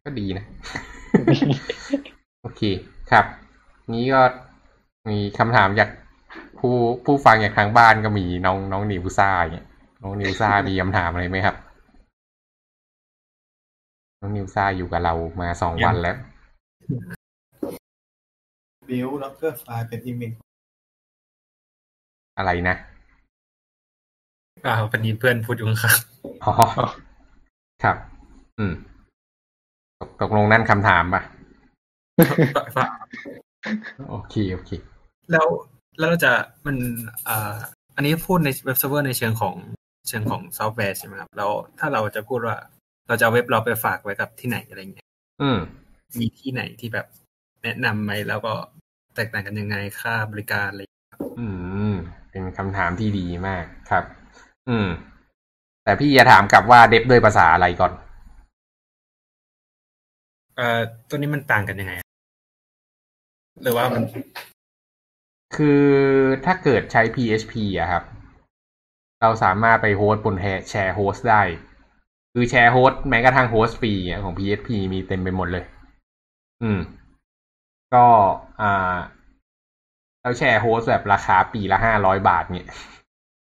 ก็ดีนะ โอเคครับนี้ก็มีคำถามจากผู้ฟังจากทางบ้านก็มีน้องนิวซ่าเนี่ยน้องนิวซ่า มีคำถามอะไรไหมครับน้องนิวซ่าอยู่กับเรามา2วันแล้วบิวแล้วก็ไฟล์เป็นอีเมลอะไรนะพอดีเพื่อนพูดอยู่ครับอ๋อครับตกลงนั่นคำถามป่ะโอเคแล้วจะมันอันนี้พูดในเว็บเซิร์ฟเวอร์ในเชิงของซอฟต์แวร์ใช่ไหมครับแล้วถ้าเราจะพูดว่าเราจะเอาเว็บเราไปฝากไว้กับที่ไหนอะไรเงี้ยมีที่ไหนที่แบบแนะนำไหมแล้วก็แตกต่างกันยังไงค่าบริการอะไรเป็นคำถามที่ดีมากครับแต่พี่จะถามกลับว่าเด็บด้วยภาษาอะไรก่อนตัวนี้มันต่างกันยังไงหรือว่ามันคือถ้าเกิดใช้ PHP อะครับเราสามารถไปโฮสต์บนแชร์โฮสต์ได้คือแชร์โฮสต์แม้กระทั่งโฮสต์ฟรีของ PHP มีเต็มไปหมดเลยก็เราแชร์โฮสต์แบบราคาปีละ$500เนี่ย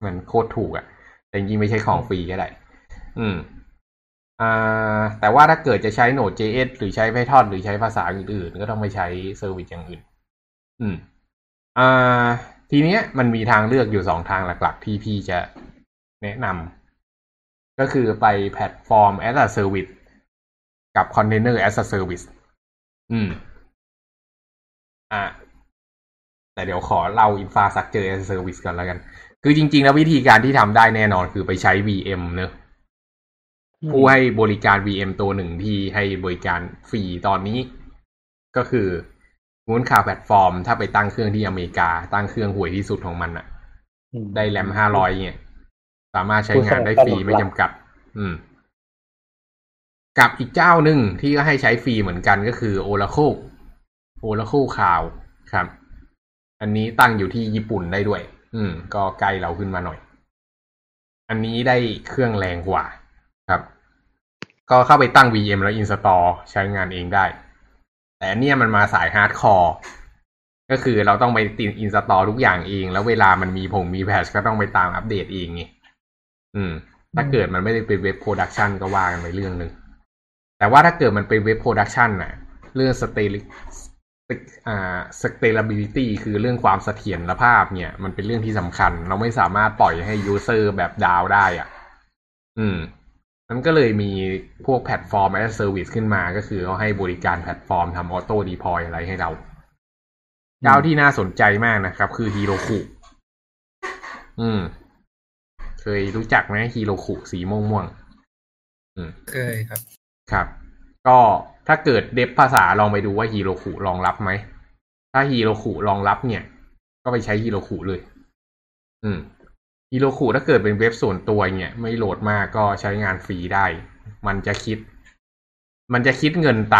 มันโคตรถูกอะแต่จริงๆไม่ใช่ของฟรีก็ได้แต่ว่าถ้าเกิดจะใช้ Node.js หรือใช้ Python หรือใช้ภาษาอื่นๆก็ต้องไปใช้เซอร์วิสอย่างอื่นทีเนี้ยมันมีทางเลือกอยู่2ทางหลักๆที่พี่จะแนะนำก็คือไปแพลตฟอร์ม as a service กับ container as a service แต่เดี๋ยวขอเล่า infrastructure as a service ก่อนแล้วกันคือจริงๆแล้ววิธีการที่ทำได้แน่นอนคือไปใช้ VM เนอะผู้ให้บริการ VM ตัวหนึ่งที่ให้บริการฟรีตอนนี้ก็คือมูนคลาวด์แพลตฟอร์มถ้าไปตั้งเครื่องที่อเมริกาตั้งเครื่องห่วยที่สุดของมันอะได้แรม500เนี่ยสามารถใช้งานได้ฟรีไม่จำกัดกับอีกเจ้าหนึ่งที่ก็ให้ใช้ฟรีเหมือนกันก็คือ Oracle Cloud ครับอันนี้ตั้งอยู่ที่ญี่ปุ่นได้ด้วยก็ใกล้เราขึ้นมาหน่อยอันนี้ได้เครื่องแรงกว่าครับก็เข้าไปตั้ง VM แล้ว install ใช้งานเองได้แต่เนี่ยมันมาสายฮาร์ดคอร์ก็คือเราต้องไปติด install ทุกอย่างเองแล้วเวลามันมีแพชก็ต้องไปตามอัปเดตเองไงถ้าเกิดมันไม่ได้เป็นเว็บโปรดักชันก็ว่ากันไปเรื่องนึงแต่ว่าถ้าเกิดมันเป็นเว็บโปรดักชันน่ะเรื่องscalability คือเรื่องความเสถียรภาพเนี่ยมันเป็นเรื่องที่สำคัญเราไม่สามารถปล่อยให้ user แบบดาวได้อ่ะมันก็เลยมีพวกแพลตฟอร์ม as a service ขึ้นมาก็คือเขาให้บริการแพลตฟอร์มทำ auto deploy อะไรให้เราเจ้าที่น่าสนใจมากนะครับคือ Heroku เคยรู้จักไหมHerokuสีม่วงๆเคยครับครับก็ถ้าเกิดเดฟภาษาลองไปดูว่าHerokuรองรับไหมถ้าHerokuรองรับเนี่ยก็ไปใช้HerokuเลยHerokuถ้าเกิดเป็นเว็บส่วนตัวเนี่ยไม่โหลดมากก็ใช้งานฟรีได้มันจะคิดเงินต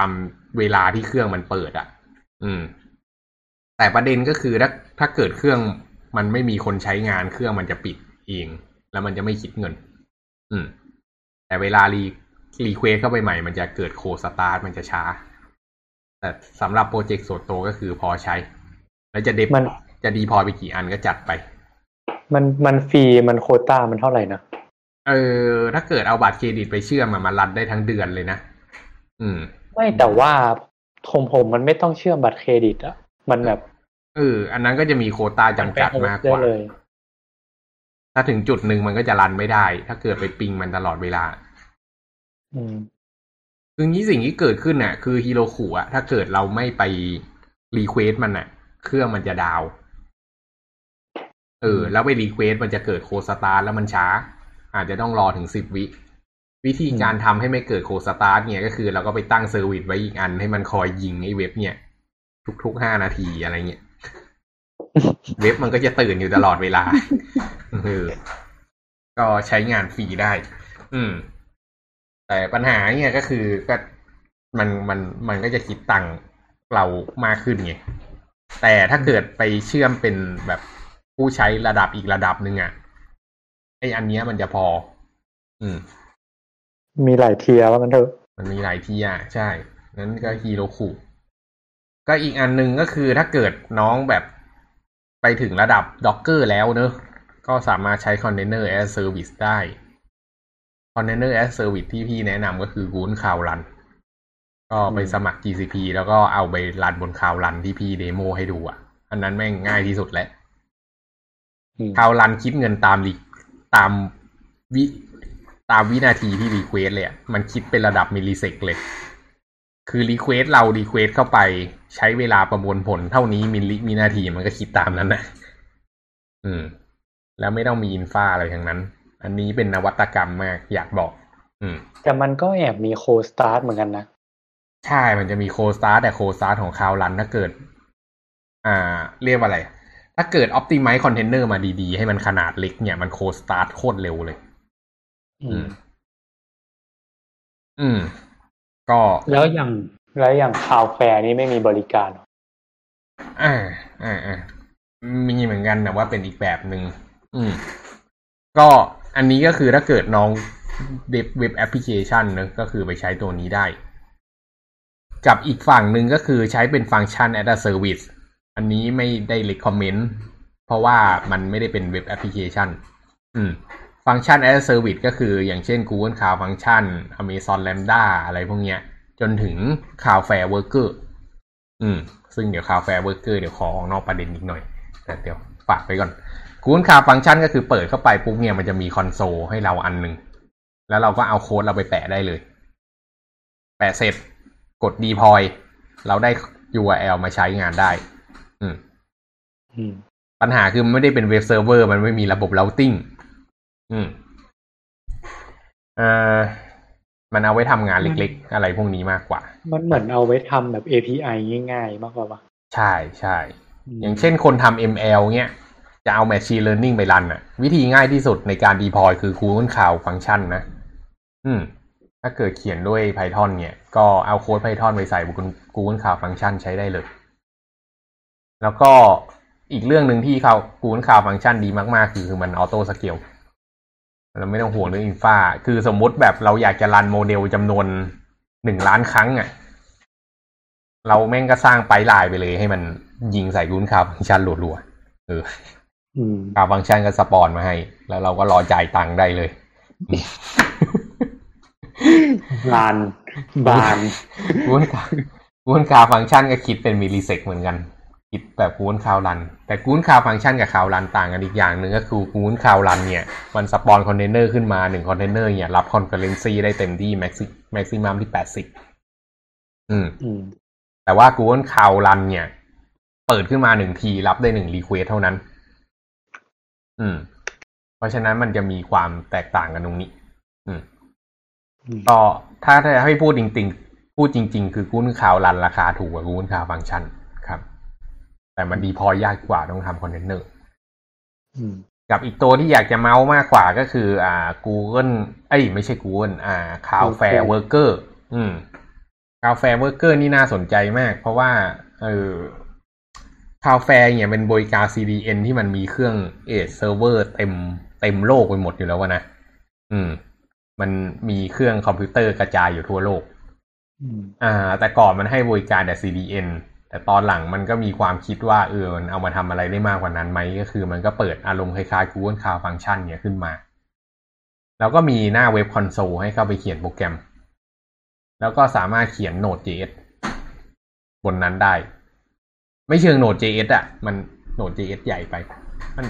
ามเวลาที่เครื่องมันเปิดอ่ะแต่ประเด็นก็คือถ้าเกิดเครื่องมันไม่มีคนใช้งานเครื่องมันจะปิดเองแล้วมันจะไม่คิดเงินแต่เวลารีเควสเข้าไปใหม่มันจะเกิดโคสตาร์ทมันจะช้าแต่สำหรับโปรเจกต์ส่วนตัวก็คือพอใช้แล้วจะเดฟจะดีพอไปกี่อันก็จัดไปมันฟรีมันโควต้ามันเท่าไหร่นะถ้าเกิดเอาบัตรเครดิตไปเชื่อมมันรันได้ทั้งเดือนเลยนะไม่แต่ว่าผมมันไม่ต้องเชื่อมบัตรเครดิตอะมันแบบอันนั้นก็จะมีโควต้าจำกัดมากกว่าถ้าถึงจุดหนึ่งมันก็จะรันไม่ได้ถ้าเกิดไปปิงมันตลอดเวลาคือนี้สิ่งที่เกิดขึ้นน่ะคือHerokuอะถ้าเกิดเราไม่ไปรีเควสมันน่ะเครื่องมันจะดาวแล้วไปรีเควสมันจะเกิดโคสตาร์ทแล้วมันช้าอาจจะต้องรอถึง10วิวิธีการทำให้ไม่เกิดโคสตาร์ทเนี่ยก็คือเราก็ไปตั้งเซอร์วิสไว้อีกอันให้มันคอยยิงไอ้เว็บเนี่ยทุกๆ5นาทีอะไรเงี้ย เว็บมันก็จะตื่นอยู่ตลอดเวลา ก็ใช้งานฟรีได้แต่ปัญหาเนี่ยก็คือก็มันก็จะคิดตังค์เรามากขึ้นไงแต่ถ้าเกิดไปเชื่อมเป็นแบบผู้ใช้ระดับอีกระดับหนึ่งอ่ะไออันเนี้ยมันจะพอมีหลายเทียร์ว่ามันเถอะมันมีหลายเทียร์ใช่นั้นก็Herokuก็อีกอันหนึ่งก็คือถ้าเกิดน้องแบบไปถึงระดับ Docker แล้วเนอะก็สามารถใช้ Container as Service ได้ Container as Service ที่พี่แนะนำก็คือ Google Cloud Run ก็ไปสมัคร GCP แล้วก็เอาไปรันบน Cloud Run ที่พี่เดโมให้ดูอ่ะอันนั้นแม่งง่ายที่สุดแล้ว Cloud Run คิดเงินตามวินาทีที่รีเควสเลยอ่ะมันคิดเป็นระดับมิลลิเซกเลยคือรีเควสเรารีเควสเข้าไปใช้เวลาประมวลผลเท่านี้มิลลินาทีมันก็คิดตามนั้นนะแล้วไม่ต้องมีอินฟาอะไรทั้งนั้นอันนี้เป็นนวัตกรรมมากอยากบอกแต่มันก็แอบมีโคสตาร์ทเหมือนกันนะใช่มันจะมีโคสตาร์ทแต่โคสตาร์ทของคลาวด์รันถ้าเกิดเรียกว่าอะไรถ้าเกิด optimize container มาดีๆให้มันขนาดเล็กเนี่ยมันโคสตาร์ทโคตรเร็วเลยก็แล้วอย่างCloudflareนี่ไม่มีบริการหรอมีเหมือนกันแต่ว่าเป็นอีกแบบหนึ่งก็อันนี้ก็คือถ้าเกิดน้องเดฟเว็บแอปพลิเคชันนะก็คือไปใช้ตัวนี้ได้กับอีกฝั่งหนึ่งก็คือใช้เป็นฟังก์ชัน as a service อันนี้ไม่ได้ recommend เพราะว่ามันไม่ได้เป็นเว็บแอปพลิเคชันฟังก์ชัน as a service ก็คืออย่างเช่น Google Cloud Function Amazon Lambda อะไรพวกเนี้ยจนถึง Cloudflare Worker ซึ่งเดี๋ยว Cloudflare Worker เดี๋ยวขอออกนอกประเด็นนิดหน่อยแต่เดี๋ยวฝากไปก่อน Google Cloud Function ก็คือเปิดเข้าไปปุ๊บเนี่ยมันจะมีคอนโซลให้เราอันนึงแล้วเราก็เอาโค้ดเราไปแปะได้เลยแปะเสร็จกด deploy เราได้ URL มาใช้งานได้ปัญหาคือมันไม่ได้เป็นเว็บเซิร์ฟเวอร์มันไม่มีระบบ routingมันเอาไว้ทำงานเล็กๆอะไรพวกนี้มากกว่ามันเหมือนเอาไว้ทำแบบ API ง่ายๆมากกว่าป่ะใช่ๆอย่างเช่นคนทำ ML เงี้ยจะเอา Machine Learning ไปรันอ่ะวิธีง่ายที่สุดในการ deploy คือ Google Cloud Function นะถ้าเกิดเขียนด้วย Python เนี่ยก็เอาโค้ด Python ไปใส่บน Google Cloud Function ใช้ได้เลยแล้วก็อีกเรื่องนึงที่ Google Cloud Function ดีมากๆคือมัน Auto Scaleเราไม่ต้องห่วงเรื่องอินฟาคือสมมติแบบเราอยากจะรันโมเดลจำนวน1ล้านครั้งอ่ะเราแม่งก็สร้างไพป์ไลน์ไปเลยให้มันยิงใส่Google Cloud FunctionรัวๆCloud Functionก็สปอนมาให้แล้วเราก็รอจ่ายตังค์ได้เลยบานGoogle Cloud Functionก็คิดเป็นมิลลิเซกเหมือนกันคิดแบบGoogle Cloud Runแต่Google Cloud FunctionกับCloud Runต่างกันอีกอย่างหนึ่งก็คือGoogle Cloud Runเนี่ยมันสปอนคอนเทนเนอร์ขึ้นมา1คอนเทนเนอร์เนี่ยรับคอนเกอเรนซีได้เต็มที่แม็กซิมัมที่80แต่ว่าGoogle Cloud Runเนี่ยเปิดขึ้นมา1ทีรับได้1รีเควสเท่านั้น เพราะฉะนั้นมันจะมีความแตกต่างกันตรงนี้ต่อถ้าจะให้พูดจริงๆคือGoogle Cloud Runราคาถูกกว่าGoogle Cloud Function ครับแต่มันดีพอยากกว่าต้องทำคอนเทนเนอร์กับอีกตัวที่อยากจะเมาส์มากกว่าก็คือGoogle ไม่ใช่ Google Cloudflare Worker Cloudflare Worker นี่น่าสนใจมากเพราะว่าCloudflare เนี่ยเป็นบริการ CDN ที่มันมีเครื่อง Edge Server เต็มโลกไปหมดอยู่แล้วนะมันมีเครื่องคอมพิวเตอร์กระจายอยู่ทั่วโลกแต่ก่อนมันให้บริการแต่ CDN แต่ตอนหลังมันก็มีความคิดว่ามันเอามาทำอะไรได้มากกว่านั้นไหมก็คือมันก็เปิดอารมณ์คล้ายๆ Google Cloud Function เนี่ยขึ้นมาแล้วก็มีหน้าเว็บคอนโซลให้เข้าไปเขียนโปรแกรมแล้วก็สามารถเขียน Node.js บนนั้นได้ไม่เชิง Node.js อ่ะมัน Node.js ใหญ่ไป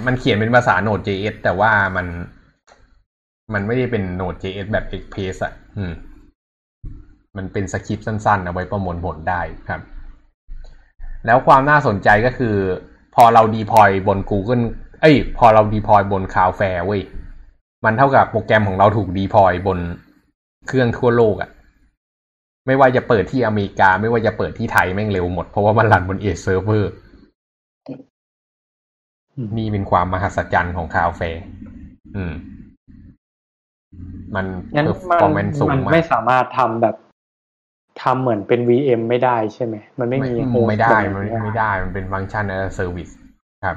มันเขียนเป็นภาษา Node.js แต่ว่ามันไม่ได้เป็น Node.js แบบ Express อ่ะมันเป็นสคริปต์สั้นๆเอาไว้ประมวลผลได้ครับแล้วความน่าสนใจก็คือพอเราดีพลอยบน Google พอเราดีพลอยบน Cloudflare เว้ยมันเท่ากับโปรแกรมของเราถูกดีพลอยบนเครื่องทั่วโลกอ่ะไม่ว่าจะเปิดที่อเมริกาไม่ว่าจะเปิดที่ไทยแม่งเร็วหมดเพราะว่ามันรันบน Edge Server นี่เป็นความมหัศจรรย์ของ Cloudflare มันงั้นมันไม่สามารถทำแบบทำเหมือนเป็น VM ไม่ได้ใช่ไหมมันไม่มีโฮสต์ไม่ได้มันเป็นฟังก์ชันเซอร์วิสครับ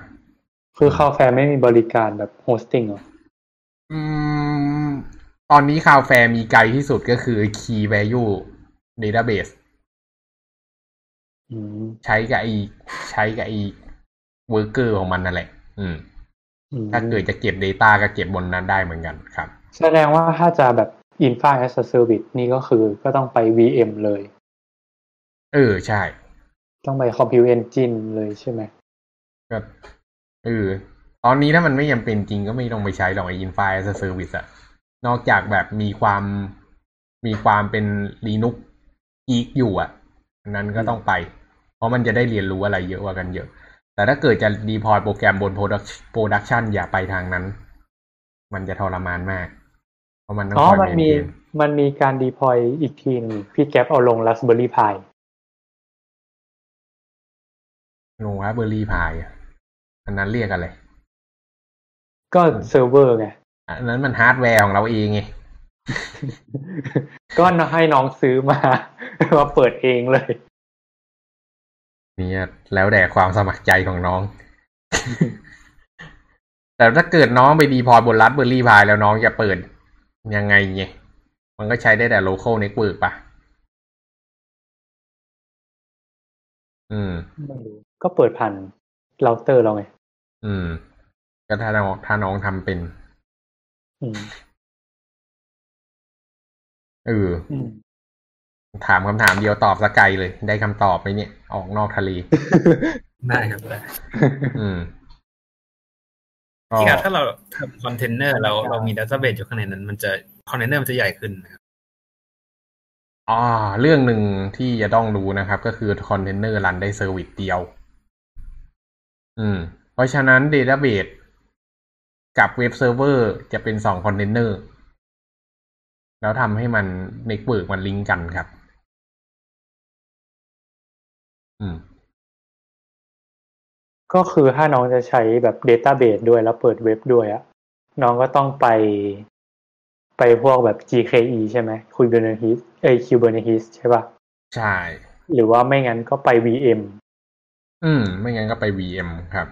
คือ Cloudflare ไม่มีบริการแบบโฮสติ้งหรอตอนนี้ Cloudflare มีไกลที่สุดก็คือ Key Value Database ใช้กับไอ้ worker ของมันนั่นแหละถ้าเกิดจะเก็บ data ก็เก็บบนนั้นได้เหมือนกันครับแสดงว่าถ้าจะแบบ Infra as a Service นี่ก็คือก็ต้องไป VM เลยใช่ต้องไป Compute Engine เลยใช่ไหมก็ตอนนี้ถ้ามันไม่จำเป็นจริงก็ไม่ต้องไปใช้หรอกไอ้ Infra as a Service อะนอกจากแบบมีความเป็น Linux อีกอยู่อ่ะนั้นก็ต้องไปเพราะมันจะได้เรียนรู้อะไรเยอะกว่ากันเยอะแต่ถ้าเกิดจะดีพลอยโปรแกรมบน Production อย่าไปทางนั้นมันจะทรมานมากเพราะมันต้องคอยมันมีการดีพลอยอีกทีนึงพี่แก๊ปเอาลง Raspberry Pi ลง Raspberry Pi อันนั้นเรียกอะไรก็เซิร์ฟเวอร์ไงอันนั้นมันฮาร์ดแวร์ของเราเองไงก็ให้น้องซื้อมาเปิดเองเลยเนี่ยแล้วแต่ความสมัครใจของน้องแต่ถ้าเกิดน้องไปดีพอยบน Raspberry Pi แล้วน้องจะเปิดยังไงเนี่ยมันก็ใช้ได้แต่ local network ป่ะก็เปิดผ่านเราเตอร์เราไงก็ถ้าน้องทำเป็นถามคำถามเดียวตอบซะไกลเลยได้คำตอบไหมเนี่ยออกนอกทะเลได้ครับได้ที่ถ้าเราทำคอนเทนเนอร์เรามีดัตต้าเบสอยู่ข้างในนั้นมันจะคอนเทนเนอร์มันจะใหญ่ขึ้นนะครับเรื่องหนึ่งที่จะต้องรู้นะครับก็คือคอนเทนเนอร์รันได้เซอร์วิสเดียวเพราะฉะนั้นดัตต้าเบสกับเว็บเซิร์ฟเวอร์จะเป็น2คอนเทนเนอร์แล้วทำให้มันเน็ตเวิร์กมันลิงก์กันครับก็คือถ้าน้องจะใช้แบบเดต้าเบสด้วยแล้วเปิดเว็บด้วยอะน้องก็ต้องไปพวกแบบ GKE ใช่ไหม Kubernetes ใช่ป่ะใช่หรือว่าไม่งั้นก็ไป VM ไม่งั้นก็ไป VM ครับ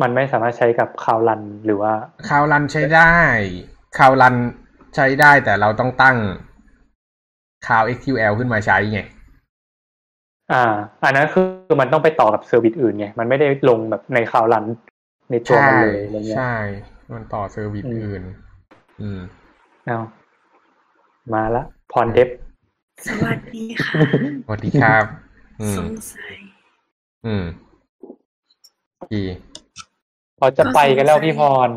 มันไม่สามารถใช้กับCloud Runหรือว่าCloud Runใช้ได้Cloud Runใช้ได้แต่เราต้องตั้ง Cloud SQL ขึ้นมาใช้ไงอันนั้นคือมันต้องไปต่อกับเซอร์วิสอื่นไงมันไม่ได้ลงแบบในCloud Runในตัวมันเลยอะไรเงี้ยใช่มันต่อเซอร์วิสอื่นเอามาละพรเดฟสวัสดีค่ะสวัสดีครับสงสัยดีพอจะไปกันแล้วพี่พร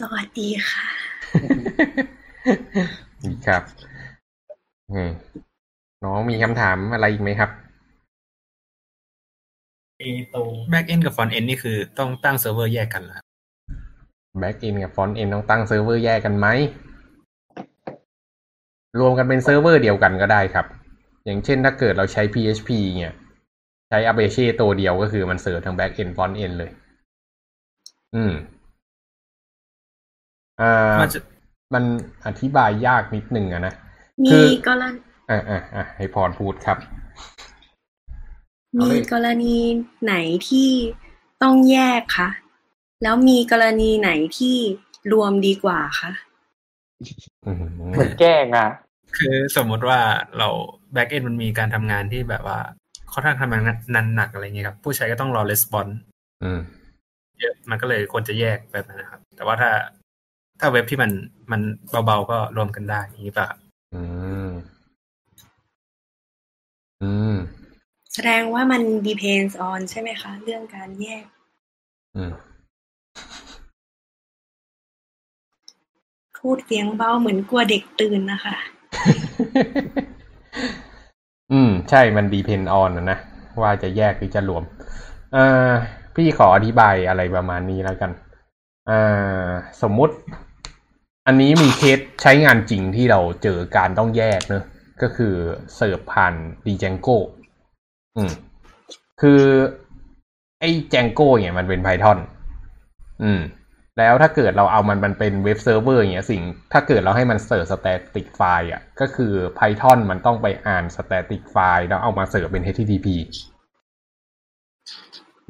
สวัสดีค่ะครับน้องมีคำถามอะไรอีกไหมครับตรง back end กับ front end นี่คือต้องตั้งเซิร์ฟเวอร์แยกกันเหรอ แบ็กเอนกับฟอนต์เอนต้องตั้งเซิร์ฟเวอร์แยกกันไหมรวมกันเป็นเซิร์ฟเวอร์เดียวกันก็ได้ครับอย่างเช่นถ้าเกิดเราใช้ PHP เนี่ยใช้ Apache ตัวเดียวก็คือมันเสิร์ฟทั้งแบ็กเอนฟอนต์เอนเลยมันอธิบายยากนิดนึงอะนะมีกรณีให้พรพูดครับมีกรณีไหนที่ต้องแยกคะแล้วมีกรณีไหนที่รวมดีกว่าคะเหมือนแกล้งอ่ะคือสมมติว่าเราแบ็กเอนมันมีการทำงานที่แบบว่าค่อนข้างทำงานหนักอะไรเงี้ยครับผู้ใช้ก็ต้องรอรีสปอนส์เยอะมันก็เลยควรจะแยกแบบนั้นนะครับแต่ว่าถ้าเว็บที่มันเบาๆก็รวมกันได้อย่างนี้ป่ะแสดงว่ามัน depends on ใช่ไหมคะเรื่องการแยกพูดเสียงเบาเหมือนกลัวเด็กตื่นนะคะ ใช่มัน depend on นะว่าจะแยกหรือจะรวมพี่ขออธิบายอะไรประมาณนี้แล้วกันสมมุติอันนี้มีเคสใช้งานจริงที่เราเจอการต้องแยกเนอะก็คือเสิร์ฟผ่าน Django คือไอ้ Django เนี่ยมันเป็น Python แล้วถ้าเกิดเราเอามันเป็นเว็บเซิร์ฟเวอร์เนี่ยสิ่งถ้าเกิดเราให้มันเสิร์ฟ static file อ่ะก็คือ Python มันต้องไปอ่าน static file แล้วเอามาเสิร์ฟเป็น HTTP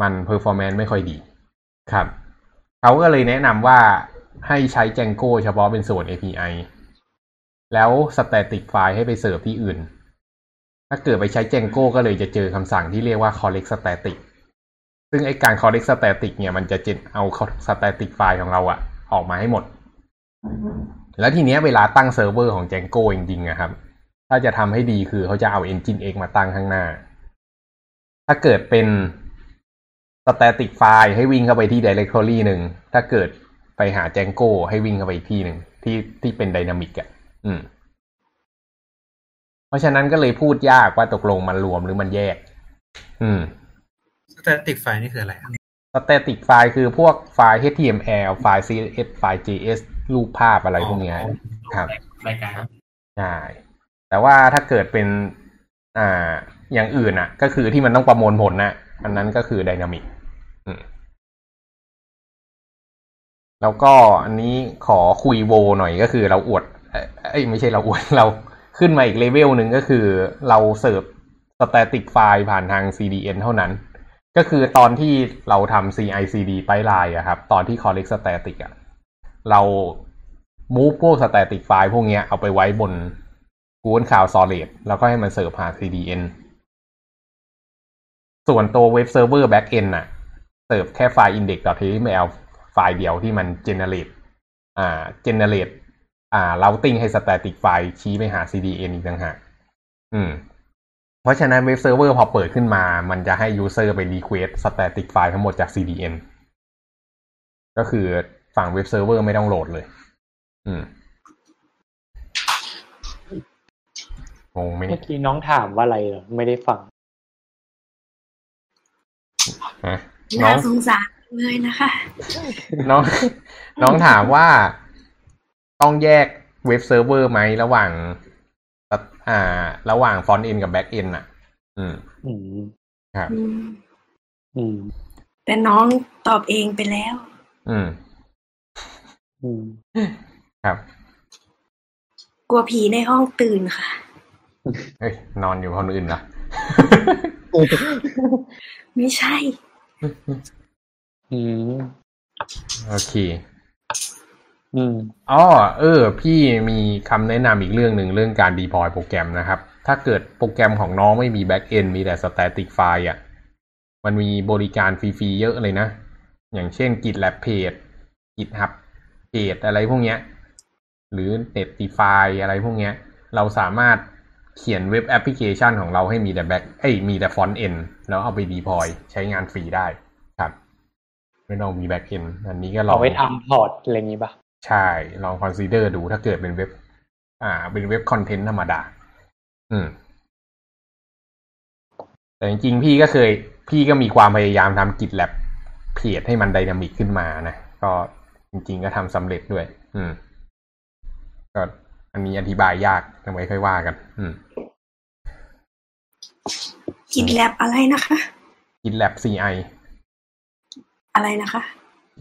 มัน performance ไม่ค่อยดีครับเขาก็เลยแนะนำว่าให้ใช้ Django เฉพาะเป็นส่วน API แล้ว static file ให้ไปเสิร์ฟที่อื่นถ้าเกิดไปใช้ Django ก็เลยจะเจอคำสั่งที่เรียกว่า collect static ซึ่งไอ้การ collect static เนี่ยมันจะเอา static file ของเราอะออกมาให้หมดแล้วทีเนี้ยเวลาตั้งเซิร์ฟเวอร์ของ Django จริงๆนะครับถ้าจะทำให้ดีคือเขาจะเอา Nginx มาตั้งข้างหน้าถ้าเกิดเป็นstatic file ให้วิ่งเข้าไปที่ directory หนึ่งถ้าเกิดไปหา Django ให้วิ่งเข้าไปอีกที่หนึ่งที่เป็น dynamic อ่ะเพราะฉะนั้นก็เลยพูดยากว่าตกลงมันรวมหรือมันแยกstatic file นี่คืออะไร static file คือพวกไฟล์ HTML ไฟล์ CSS ไฟล์ JS รูปภาพอะไรพวกนี้ครับรายการใช่แต่ว่าถ้าเกิดเป็นอย่างอื่นอ่ะก็คือที่มันต้องประมวลผลนะอันนั้นก็คือไดนามิกแล้วก็อันนี้ขอคุยโวหน่อยก็คือเราอวดไม่ใช่เราอวดเราขึ้นมาอีกเลเวลหนึ่งก็คือเราเสิร์ฟสแตติกไฟล์ผ่านทาง CDN เท่านั้นก็คือตอนที่เราทำ CI/CD ไพป์ไลน์อะครับตอนที่ collect static อะเรามูฟพวกสแตติกไฟล์พวกนี้เอาไปไว้บน Google Cloud Storage แล้วก็ให้มันเสิร์ฟผ่าน CDNส่วนตัวเว็บเซิร์ฟเวอร์แบ็กเอนน่ะเสิร์ฟแค่ไฟล์ index.html ไฟล์เดียวที่มัน generate routing ให้ static ไฟล์ชี้ไปหา CDN อีกต่างหากเพราะฉะนั้นเว็บเซิร์ฟเวอร์พอเปิดขึ้นมามันจะให้ user ไป request static ไฟล์ทั้งหมดจาก CDN ก็คือฝั่งเว็บเซิร์ฟเวอร์ไม่ต้องโหลดเลยงงไหมเมื่อกี้น้องถามว่าอะไรเหรอไม่ได้ฟังน่าสงสารเลยนะคะน้องถามว่าต้องแยกเว็บเซิร์ฟเวอร์ไหมระหว่างฟอนต์เอนกับแบ็กเอนน่ะครับแต่น้องตอบเองไปแล้วครับกลัวผีในห้องตื่นค่ะเฮ้ยนอนอยู่ห้องอื่นเหรอไม่ใช่โอเคพี่มีคำแนะนำอีกเรื่องหนึ่งเรื่องการ deploy โปรแกรมนะครับถ้าเกิดโปรแกรมของน้องไม่มี back end มีแต่ static file อ่ะมันมีบริการฟรีๆเยอะเลยนะอย่างเช่น GitLab page GitHub page อะไรพวกเนี้ยหรือ Netlify อะไรพวกเนี้ยเราสามารถเขียนเว็บแอปพลิเคชันของเราให้มีแต่มีแต่ฟอนต์เอนแล้วเอาไปดีพลอยใช้งานฟรีได้ครับไม่ต้องมีแบ็กเอนอันนี้ก็ลองเอาไว้ทำพอร์ตอะไรอย่างนี้ป่ะใช่ลองคอนซีเดอร์ดูถ้าเกิดเป็นเว็บคอนเทนต์ธรรมดาแต่จริงๆพี่ก็มีความพยายามทำGitLabเพจให้มันไดนามิกขึ้นมานะก็จ จริงๆก็ทำสำเร็จด้วยก็อันนี้อธิบายยากเอาไว้ค่อยว่ากันGitLab อะไรนะคะ GitLab CI อะไรนะคะ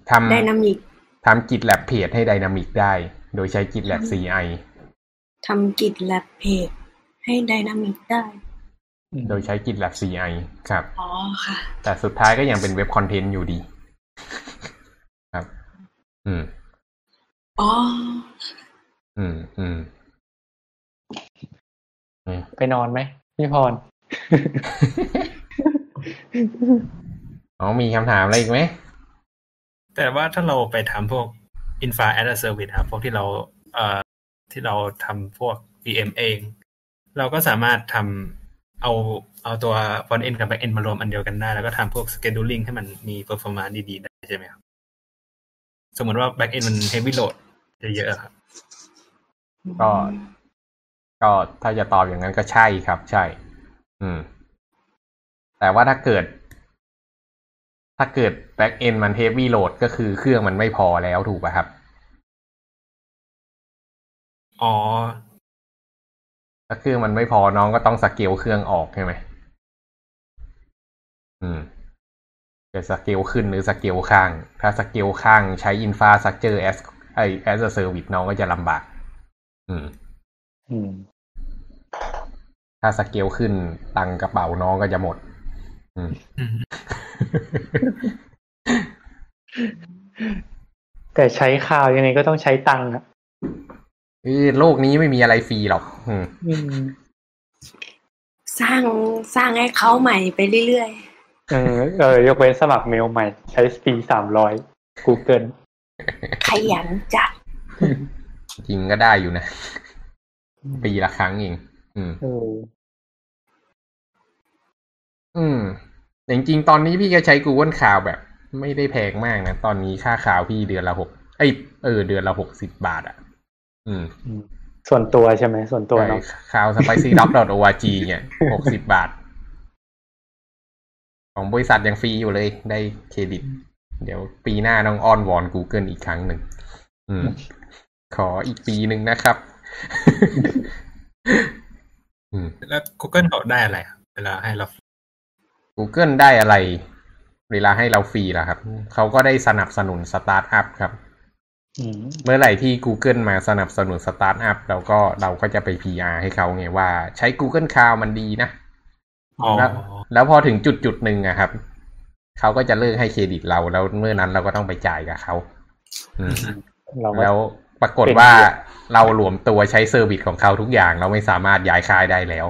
ทำ Dynamic ทำ GitLab Page ให้ Dynamic ได้โดยใช้ GitLab CI ทำ GitLab Page ให้ Dynamic ได้โดยใช้ GitLab CI ครับอ๋อค่ะแต่สุดท้ายก็ยังเป็นเว็บคอนเทนต์อยู่ดีครับอ๋อไปนอนไหมพี่พรอ๋อมีคำถามอะไรอีกไหมแต่ว่าถ้าเราไปทำพวก Infra as a Service ครับพวกที่เราทำพวก VM เองเราก็สามารถทำเอาตัว front end กับ back end มารวมอันเดียวกันได้แล้วก็ทำพวก scheduling ให้มันมี performance ดีๆได้ใช่ไหมครับสมมติว่า back end มัน heavy load เยอะๆครับก็ถ้าจะตอบอย่างนั้นก็ใช่ครับใช่แต่ว่าถ้าเกิด back end มัน heavy load ก็คือเครื่องมันไม่พอแล้วถูกป่ะครับอ๋อถ้าเครื่องมันไม่พอน้องก็ต้องสเกลเครื่องออกใช่ไหมจะสเกลขึ้นหรือสเกลข้างถ้าสเกลข้างใช้ infrastructure as a service น้องก็จะลำบากถ้าสเกลขึ้นตังกระเป๋าน้องก็จะหมดแต่ใช้ข่าวยังไงก็ต้องใช้ตังค์อ่ะโลกนี้ไม่มีอะไรฟรีหรอกสร้างให้เขาใหม่ไปเรื่อยๆยกเว้นสมัครเมลใหม่ใช้ฟรี300 Google ขยันจัดจริงก็ได้อยู่นะปีละครั้งเองแต่จริงๆตอนนี้พี่ก็ใช้ Google Cloud แบบไม่ได้แพงมากนะตอนนี้ค่าคลาวด์พี่เดือนละ6เดือนละ60 บาทอ่ะส่วนตัวใช่ไหมส่วนตัวเนาะคลาวด์ spicydog.org เนี่ย60 บาทของบริษัทยังฟรีอยู่เลยได้เครดิตเดี๋ยวปีหน้าต้องอ้อนวอน Google อีกครั้งหนึ่งขออีกปีหนึ่งนะครับแล้ว Google ได้อะไรเวลาให้เรา Google ได้อะไรเวลาให้เราฟรีล่ะครับเขาก็ได้สนับสนุนสตาร์ทอัพครับเมื่อไหร่ที่ Google มาสนับสนุนสตาร์ทอัพเราก็จะไป PR ให้เขาไงว่าใช้ Google Cloud มันดีนะแล้วพอถึงจุดๆนึงอะครับเขาก็จะเลิกให้เครดิตเราแล้วเมื่อนั้นเราก็ต้องไปจ่ายกับเขาแล้วปรากฏว่าเราหลวมตัวใช้เซอร์วิสของเขาทุกอย่างเราไม่สามารถย้ายค่ายได้แล้ว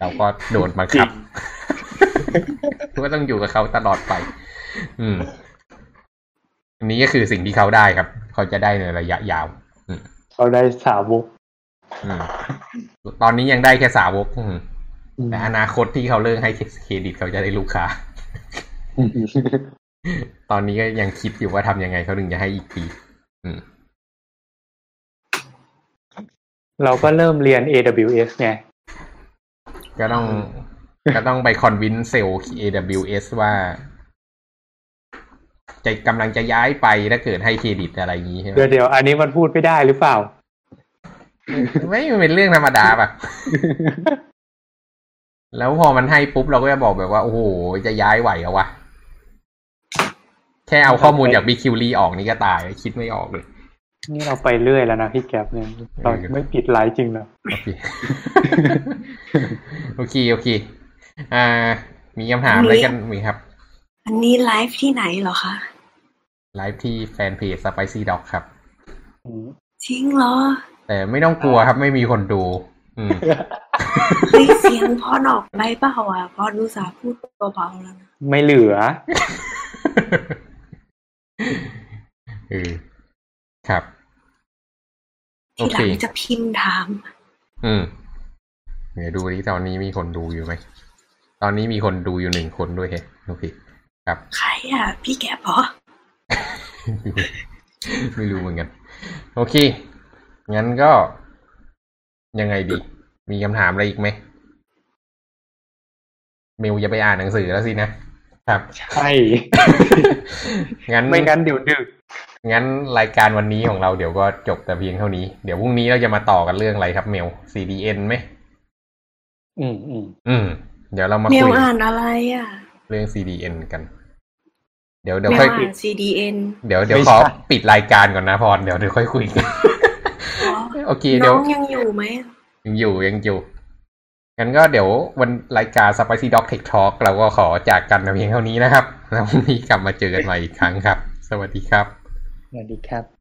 เราก็โดนบังคับก็ต้องอยู่กับเขาตลอดไปอันนี้ก็คือสิ่งที่เขาได้ครับเขาจะได้ในระยะยาวเขาได้สาวกตอนนี้ยังได้แค่สาวกแต่อนาคตที่เขาเลิกให้เครดิตเขาจะได้ลูกค้าตอนนี้ก็ยังคิดอยู่ว่าทำยังไงเขาถึงจะให้อีกทีเราก็เริ่มเรียน AWS ไงก็ต้องไปคอนวินเซลล์ AWS ว่าจะกำลังจะย้ายไปถ้าเกิดให้เครดิตอะไรอย่างนี้ใช่ไหมเดี๋ยวอันนี้มันพูดไม่ได้หรือเปล่าไม่เป็นเรื่องธรรมดาป่ะแล้วพอมันให้ปุ๊บเราก็จะบอกแบบว่าโอ้โหจะย้ายไหวเหรอวะแค่เอาข้อมูลจาก BQL ออกนี่ก็ตายคิดไม่ออกเลยนี่เราไปเรื่อยแล้วนะพี่แก๊ปเนี่ยเราไม่ปิดไลฟ์จริงแล้วโอเคมีคำถามอะไรกันมีครับอันนี้ไลฟ์ที่ไหนเหรอคะไลฟ์ที่แฟนเพจ Spicy Dog ครับจริงเหรอแต่ไม่ต้องกลัวครับไม่มีคนดูเสียงพอออกไปเปล่าอ่ะพอดูสาพูดตัวเบาแล้วนะไม่เหลือครับทีหลังจะพิมพ์ถามเดี๋ยวดูดิตอนนี้มีคนดูอยู่ไหมตอนนี้มีคนดูอยู่1คนด้วยโอเคครับใครอ่ะพี่แกป๋อ ไม่รู้เหมือนกันโอเคงั้นก็ยังไงดีมีคำถามอะไรอีกไหมเมลจะไปอ่านหนังสือแล้วสินะครับใช่ งั้นไม่งั้นเดี๋ยวดึก งั้นรายการวันนี้ของเราเดี๋ยวก็จบแต่เพียงเท่านี้เดี๋ยวพรุ่งนี้เราจะมาต่อกันเรื่องอะไรครับเมล CDN ไหมเดี๋ยวเรามาคุยเมลอ่านอะไรอ่ะเรื่อง CDN กันเดี๋ยวค่อย CDN เดี๋ยวขอปิดรายการก่อนนะพรเดี๋ยวค่อยคุยกันโอเคเดี๋ยวน้องยังอยู่ไหมยังอยู่งั้นก็เดี๋ยววันรายการ Spicy Dog Tech Talk เราก็ขอจากกันเพียงเท่านี้นะครับแล้วพรุ่งนี้กลับมาเจอกันใหม่อีกครั้งครับสวัสดีครับ